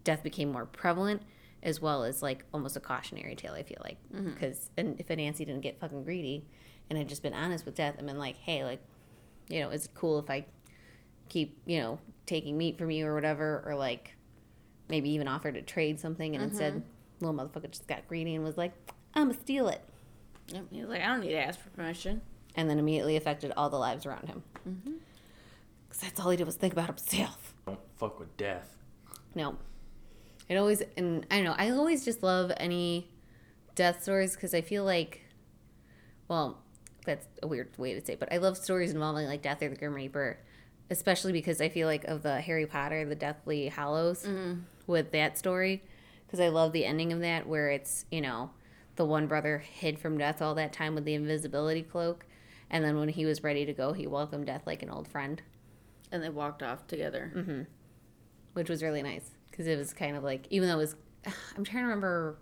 death became more prevalent, as well as like almost a cautionary tale, I feel like. Because and if Anansi didn't get fucking greedy and had just been honest with Death and been like, hey, like, you know, is it cool if I keep, you know, taking meat from you or whatever, or like maybe even offer to trade something, and instead little motherfucker just got greedy and was like, I'm gonna steal it. Yep. He was like, I don't need to ask for permission. And then immediately affected all the lives around him. Mm-hmm. Because that's all he did was think about himself. Don't fuck with death. No. It always, and I don't know, I always just love any death stories because I feel like, well, that's a weird way to say it, but I love stories involving like death or the Grim Reaper, especially because I feel like of the Harry Potter, the Deathly Hallows, mm-hmm. with that story, because I love the ending of that where it's, you know, the one brother hid from death all that time with the invisibility cloak, and then when he was ready to go, he welcomed death like an old friend. And they walked off together. Mm-hmm. Which was really nice. Because it was kind of like, even though it was, I'm trying to remember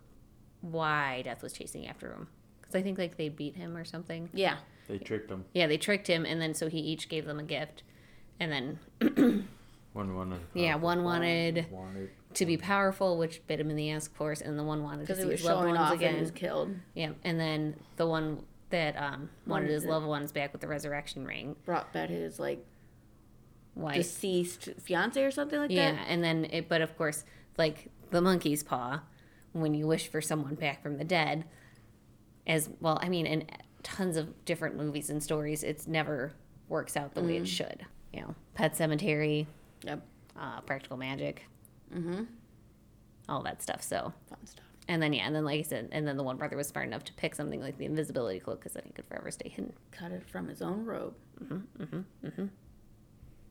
why Death was chasing after him. Because I think like they beat him or something. Yeah. They tricked him. Yeah, they tricked him. And then so he each gave them a gift. And then. One wanted. Yeah, one wanted to be powerful, which bit him in the ass, of course. And the one wanted to see his loved ones again. Because he was killed. Yeah. And then the one that wanted his loved ones back with the resurrection ring. Brought back his like. Wife. Deceased fiance or something like that. Yeah, and then it, but of course, like the monkey's paw, when you wish for someone back from the dead, as well. I mean, in tons of different movies and stories, it never works out the way it should. You know, Pet Sematary, yep, Practical Magic, all that stuff. So fun stuff. And then yeah, and then like I said, and then the one brother was smart enough to pick something like the invisibility cloak because then he could forever stay hidden. Cut it from his own robe.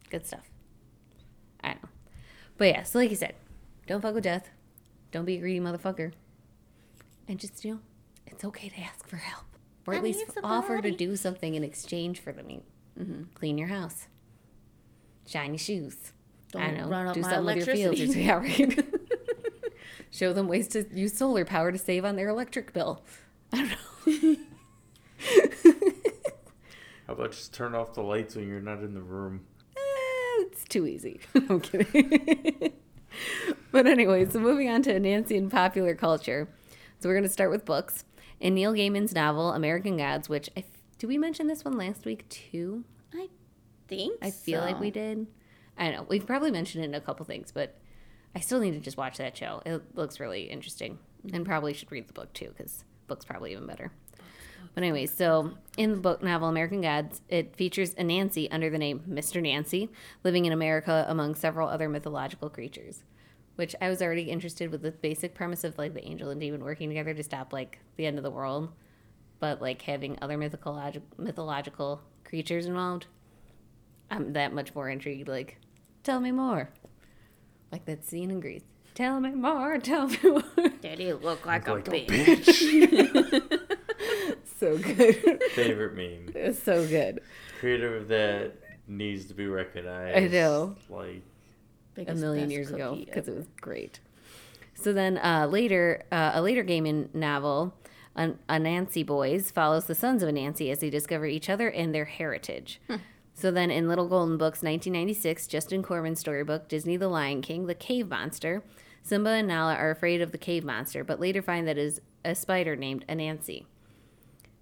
Good stuff. I don't know. But yeah, so like you said, don't fuck with death. Don't be a greedy motherfucker. And just, you know, it's okay to ask for help. Or at least offer to do something in exchange for the meat. Mm-hmm. Clean your house. Shine your shoes. Don't I know, run up do my something electricity. With your fields. Yeah, right. Show them ways to use solar power to save on their electric bill. I don't know. How about just turn off the lights when you're not in the room? It's too easy. I'm kidding. But anyway, so moving on to Anansi and popular culture. So we're going to start with books. In Neil Gaiman's novel, American Gods, which, did we mention this one last week too? I think so. I feel like we did. I don't know. We've probably mentioned it in a couple things, but I still need to just watch that show. It looks really interesting. Mm-hmm. And probably should read the book too, because book's probably even better. But anyway, so in the book novel American Gods, it features Anansi under the name Mr. Nancy, living in America among several other mythological creatures, which I was already interested with the basic premise of, like, the angel and demon working together to stop, like, the end of the world, but, like, having other mythological creatures involved, I'm that much more intrigued, like, tell me more. Like that scene in Grease. Tell me more, tell me more. Daddy look like a bitch. So good. Favorite meme. It's so good. Creator of that needs to be recognized. I know. Like a million years ago because it was great. So then a later Gaiman novel, Anansi Boys, follows the sons of Anansi as they discover each other and their heritage. Hmm. So then in Little Golden Books, 1996, Justin Corman's storybook, Disney The Lion King, The Cave Monster, Simba and Nala are afraid of the cave monster, but later find that it is a spider named Anansi.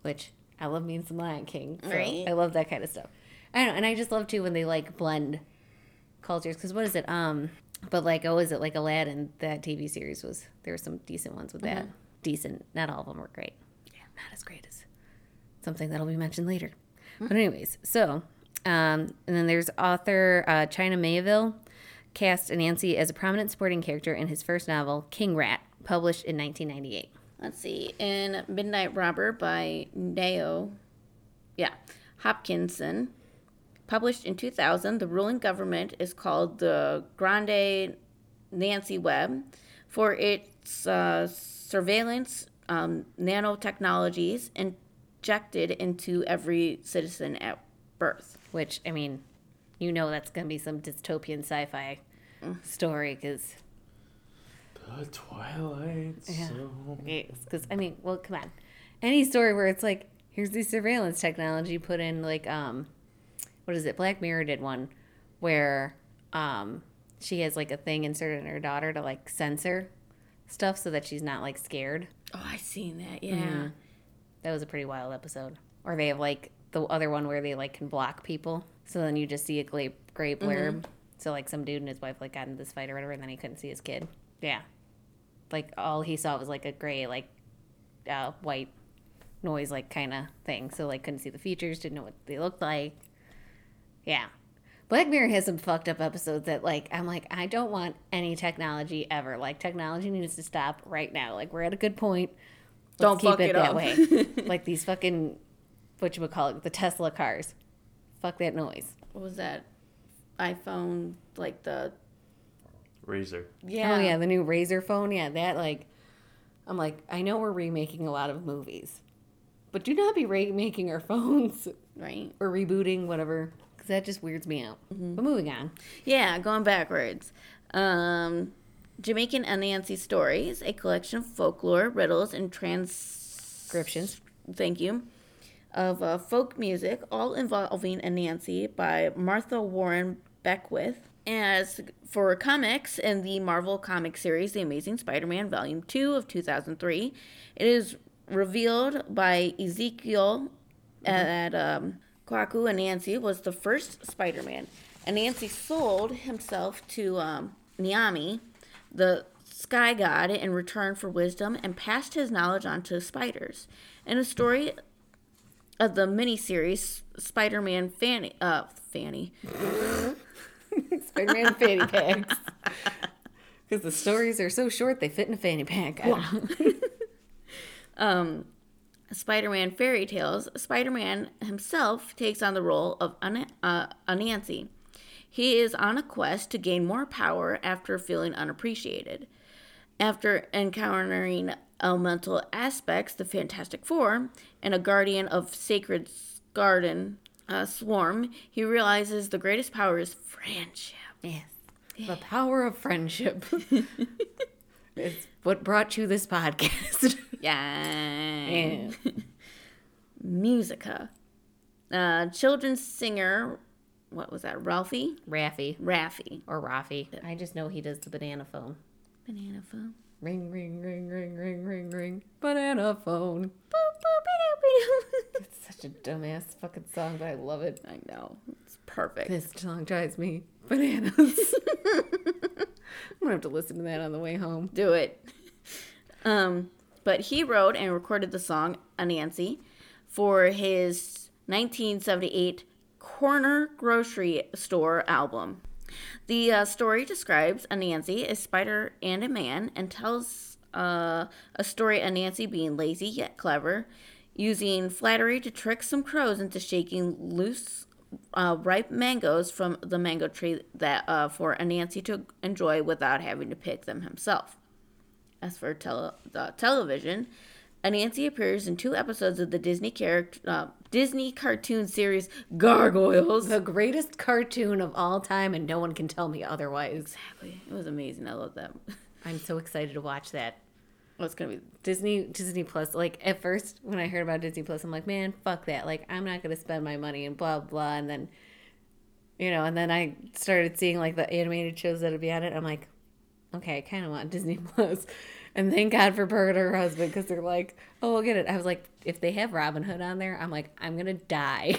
Which I love me and some Lion King. So right. I love that kind of stuff. I don't know, and I just love too when they like blend cultures because what is it? But like oh, is it like Aladdin? That TV series was there were some decent ones with that. Decent, not all of them were great. Yeah, not as great as something that'll be mentioned later. Mm-hmm. But anyways, so and then there's author China Miéville cast Anansi as a prominent supporting character in his first novel King Rat, published in 1998. Let's see. In Midnight Robber by Hopkinson, published in 2000, the ruling government is called the Grande Nancy Web for its surveillance nanotechnologies injected into every citizen at birth. Which, I mean, you know that's going to be some dystopian sci-fi story because... The Twilight Zone. Yeah. Because, I mean, well, come on. Any story where it's like, here's the surveillance technology put in, like, what is it? Black Mirror did one where she has, like, a thing inserted in her daughter to, like, censor stuff so that she's not, like, scared. Oh, I've seen that, yeah. Mm-hmm. That was a pretty wild episode. Or they have, like, the other one where they, like, can block people. So then you just see a gray blurb. Mm-hmm. So, like, some dude and his wife, like, got into this fight or whatever, and then he couldn't see his kid. Yeah. Like, all he saw was, like, a gray, like, white noise, like, kind of thing. So, like, couldn't see the features, didn't know what they looked like. Yeah. Black Mirror has some fucked up episodes that, like, I'm like, I don't want any technology ever. Like, technology needs to stop right now. Like, we're at a good point. Let's don't keep it that way. Like, these fucking, whatchamacallit, the Tesla cars. Fuck that noise. What was that? iPhone, like, the... Razor. Yeah. Oh, yeah, the new Razor phone. Yeah, that, like... I'm like, I know we're remaking a lot of movies, but do not be remaking our phones, right? Or rebooting, whatever, because that just weirds me out. Mm-hmm. But moving on. Yeah, going backwards. Jamaican Anansi Stories, a collection of folklore, riddles, and transcriptions. Thank you. Of folk music, all involving Anansi by Martha Warren Beckwith. As for comics, in the Marvel comic series, The Amazing Spider-Man, Volume 2 of 2003, it is revealed by Ezekiel that Kwaku Anansi was the first Spider-Man. Anansi sold himself to Nyame, the sky god, in return for wisdom and passed his knowledge on to spiders. In a story of the miniseries, Spider-Man Fanny. Spider-Man fanny packs. Because the stories are so short, they fit in a fanny pack. Wow. Spider-Man Fairy Tales. Spider-Man himself takes on the role of Anansi. He is on a quest to gain more power after feeling unappreciated. After encountering elemental aspects, the Fantastic Four, and a guardian of Sacred Garden... Swarm, he realizes the greatest power is friendship. Yes. The power of friendship. It's what brought you this podcast. Yeah. Musica. Children's singer, what was that, Ralphie? Raffi. Or Raffi. I just know he does the banana phone. Banana phone. Ring, ring, ring, ring, ring, ring, ring. Banana phone. Boop, boop, be-do, be-do. It's such a dumbass fucking song, but I love it. I know. It's perfect. This song drives me bananas. I'm going to have to listen to that on the way home. Do it. But he wrote and recorded the song, Anansi, for his 1978 Corner Grocery Store album. The story describes Anansi, a spider and a man, and tells a story of Anansi being lazy yet clever, using flattery to trick some crows into shaking loose ripe mangoes from the mango tree that for Anansi to enjoy without having to pick them himself. As for television, Anansi appears in 2 episodes of the Disney cartoon series Gargoyles. The greatest cartoon of all time, and no one can tell me otherwise. Exactly. It was amazing. I love that. I'm so excited to watch that. Oh, it's going to be Disney Plus. Like, at first, when I heard about Disney Plus, I'm like, man, fuck that. Like, I'm not going to spend my money and blah, blah. And then, you know, and then I started seeing, like, the animated shows that would be on it. I'm like, okay, I kind of want Disney Plus. And thank God for Ber and her husband, because they're like, oh, we'll get it. I was like, if they have Robin Hood on there, I'm like, I'm going to die.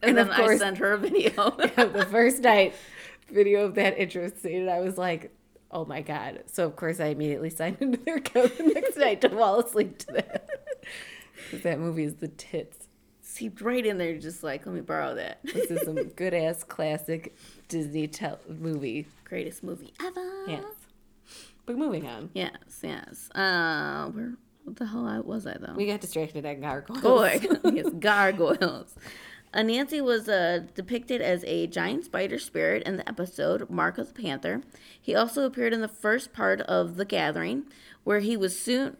And then of course, I sent her a video. Yeah, the first night video of that intro scene, I was like, oh, my God. So, of course, I immediately signed into their code the next night to fall asleep to that. Because that movie is the tits. Seeped right in there, just like, let me borrow that. This is some good-ass classic Disney movie. Greatest movie ever. Yeah. But moving on. Yes. Where the hell was I, though? We got distracted at Gargoyles. Yes, Gargoyles. Anansi was depicted as a giant spider spirit in the episode Mark of the Panther. He also appeared in the first part of The Gathering, where he was seen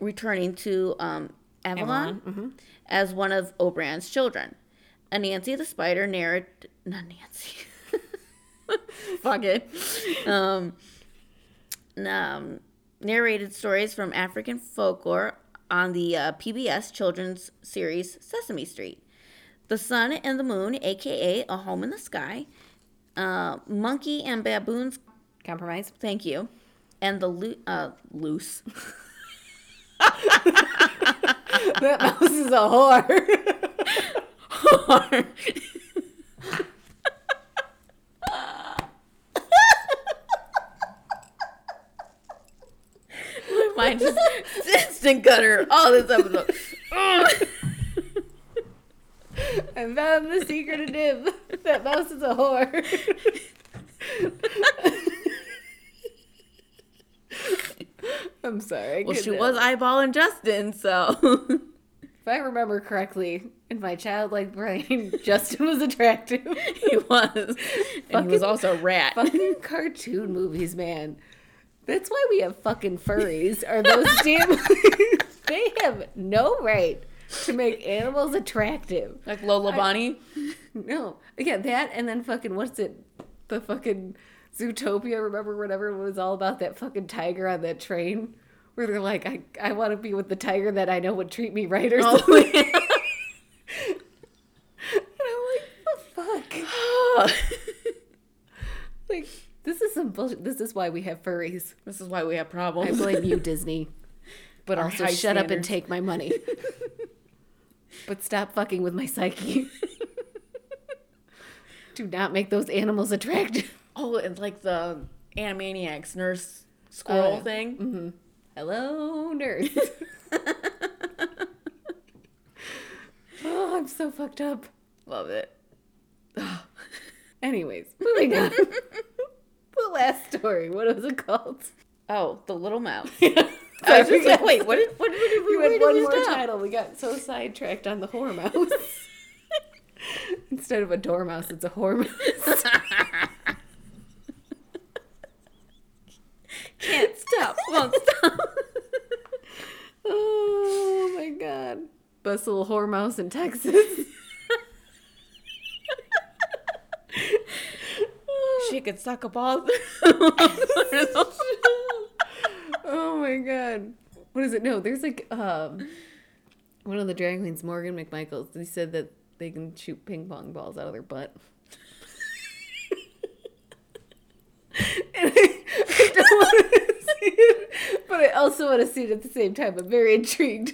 returning to Avalon. Mm-hmm. As one of Oberon's children. Anansi the spider narrated stories from African folklore on the PBS children's series Sesame Street. The Sun and the Moon, a.k.a. A Home in the Sky, Monkey and Baboon's Compromise. Thank you. And the Loose. That mouse is a whore. Mine just instant gutter all this episode. I found the secret of Dib. That mouse is a whore. I'm sorry. Well, she was eyeballing Justin, so. If I remember correctly, in my childlike brain, Justin was attractive. He was. And he was also a rat. Fucking cartoon movies, man. That's why we have fucking furries. Are those damn... They have no right to make animals attractive. Like Lola Bunny? No. Yeah, that and then fucking, what's it? The fucking Zootopia, remember, whatever it was all about, that fucking tiger on that train? Where they're like, I want to be with the tiger that I know would treat me right or something. Yeah. And I'm like, what the fuck? Like... This is some bullshit. This is why we have furries. This is why we have problems. I blame you, Disney. But also shut standards. Up and take my money. But stop fucking with my psyche. Do not make those animals attractive. Oh, and like the Animaniacs nurse squirrel thing. Mm-hmm. Hello, nurse. Oh, I'm so fucked up. Love it. Anyways, moving on. The last story. What was it called? Oh, The Little Mouse. Yeah. I was just like, wait, what did we had one more title. We got so sidetracked on the whore mouse. Instead of a dormouse, it's a whore mouse. Can't stop. Won't stop. Oh, my God. Best little whore mouse in Texas. She could suck a ball. Oh my God. What is it? No, there's like one of the drag queens, Morgan McMichaels, they said that they can shoot ping pong balls out of their butt. And I don't want to see it, but I also want to see it at the same time. I'm very intrigued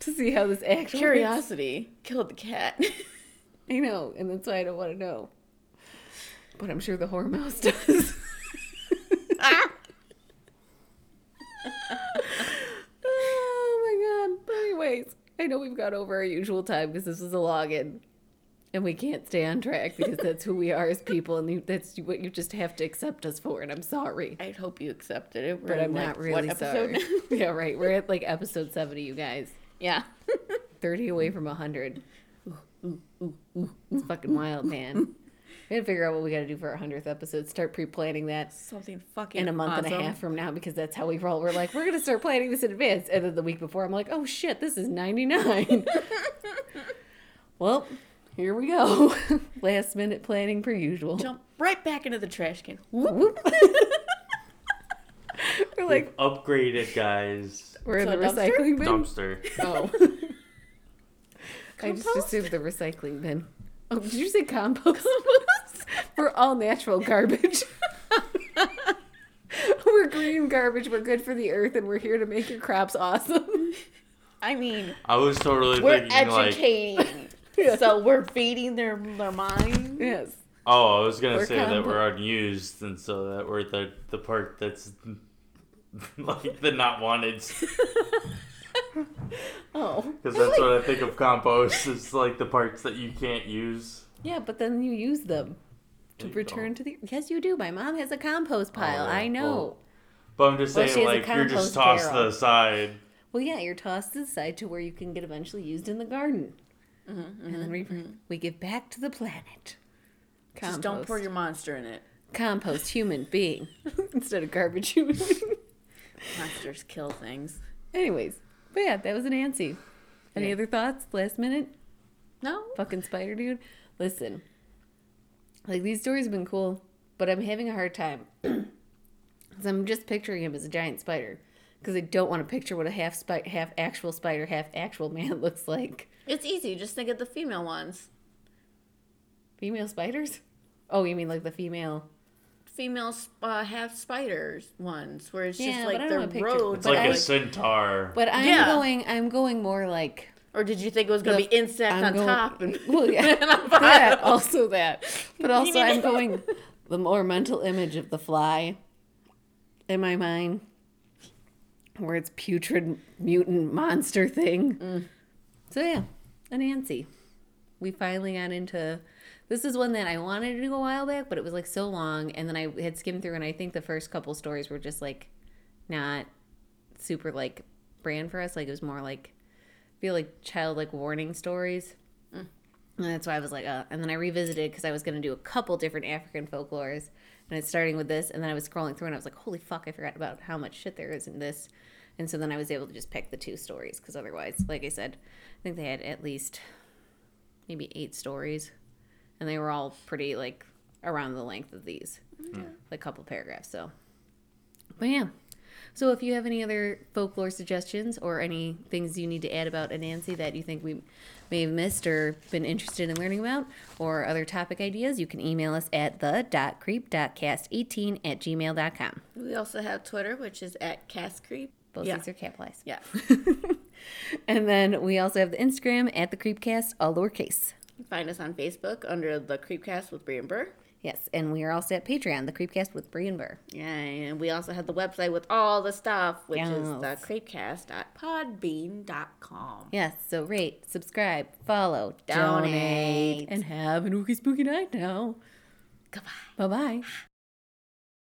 to see how this actually curiosity works. Killed the cat. I know, and that's why I don't want to know. But I'm sure the whore mouse does. Oh, my God. Anyways, I know we've got over our usual time because this is a login. And we can't stay on track because that's who we are as people. And that's what you just have to accept us for. And I'm sorry. I hope you accepted it. But I'm not really sorry. Yeah, right. We're at like episode 70, you guys. Yeah. 30 away from 100. It's fucking wild, man. We gotta figure out what we gotta do for our 100th episode. Start pre-planning that. Something fucking in a month awesome. And a half from now, because that's how we roll. We're like, we're gonna start planning this in advance. And then the week before, I'm like, oh shit, this is 99. Well, here we go. Last minute planning per usual. Jump right back into the trash can. Whoop, whoop. We're like, we've upgraded, guys. We're in the recycling bin. Dumpster. Oh. I just assumed the recycling bin. Oh, did you say compost? We're all natural garbage. We're green garbage. We're good for the earth, and we're here to make your crops awesome. I mean, I was totally thinking educating, like, yeah. So we're feeding their minds. Yes. Oh, I was gonna say that we're unused, and so that we're the part that's like the not wanted. Oh, because that's what I think of compost. It's like the parts that you can't use. Yeah, but then you use them to return to the. Yes, you do. My mom has a compost pile. Oh, I know. Well, but I'm just saying, like, you're just tossed to the side. Well, yeah, you're tossed to the side to where you can get eventually used in the garden, and then we give back to the planet. Compost. Just don't pour your monster in it. Compost human being instead of garbage human. Monsters kill things. Anyways. But yeah, that was Anansi. Any other thoughts? Last minute? No. Fucking spider dude. Listen. Like, these stories have been cool, but I'm having a hard time. Because I'm just picturing him as a giant spider. Because I don't want to picture what a half actual spider, half actual man looks like. It's easy. Just think of the female ones. Female spiders? Oh, you mean like the female... Female half spiders ones where it's just like their roads. It's like a centaur. But I'm going more like. Or did you think it was going to be insect on top? And, well, yeah, also that. But also I'm going the more mental image of the fly in my mind, where it's putrid mutant monster thing. Mm. So yeah, Anansi. We finally got into... This is one that I wanted to do a while back, but it was like so long. And then I had skimmed through, and I think the first couple stories were just like not super like brand for us. Like it was more like, I feel like child like warning stories. Mm. And that's why I was like, and then I revisited because I was going to do a couple different African folklores. And it's starting with this. And then I was scrolling through and I was like, holy fuck, I forgot about how much shit there is in this. And so then I was able to just pick the two stories because otherwise, like I said, I think they had at least maybe 8 stories. And they were all pretty, like, around the length of these. Yeah. Like, a couple paragraphs, so. But, yeah. So, if you have any other folklore suggestions or any things you need to add about Anansi that you think we may have missed or been interested in learning about, or other topic ideas, you can email us at the.creep.cast18@gmail.com. We also have Twitter, which is @castcreep. Both these are capitalized. Yeah. And then we also have the Instagram @thecreepcast, all lowercase. Find us on Facebook under The Creepcast with Bree and Ber. Yes, and we are also at Patreon, The Creepcast with Bree and Ber. Yeah, and we also have the website with all the stuff, which is thecreepcast.podbean.com. Yes, so rate, subscribe, follow, donate, and have an ooky spooky night now. Goodbye. Bye-bye.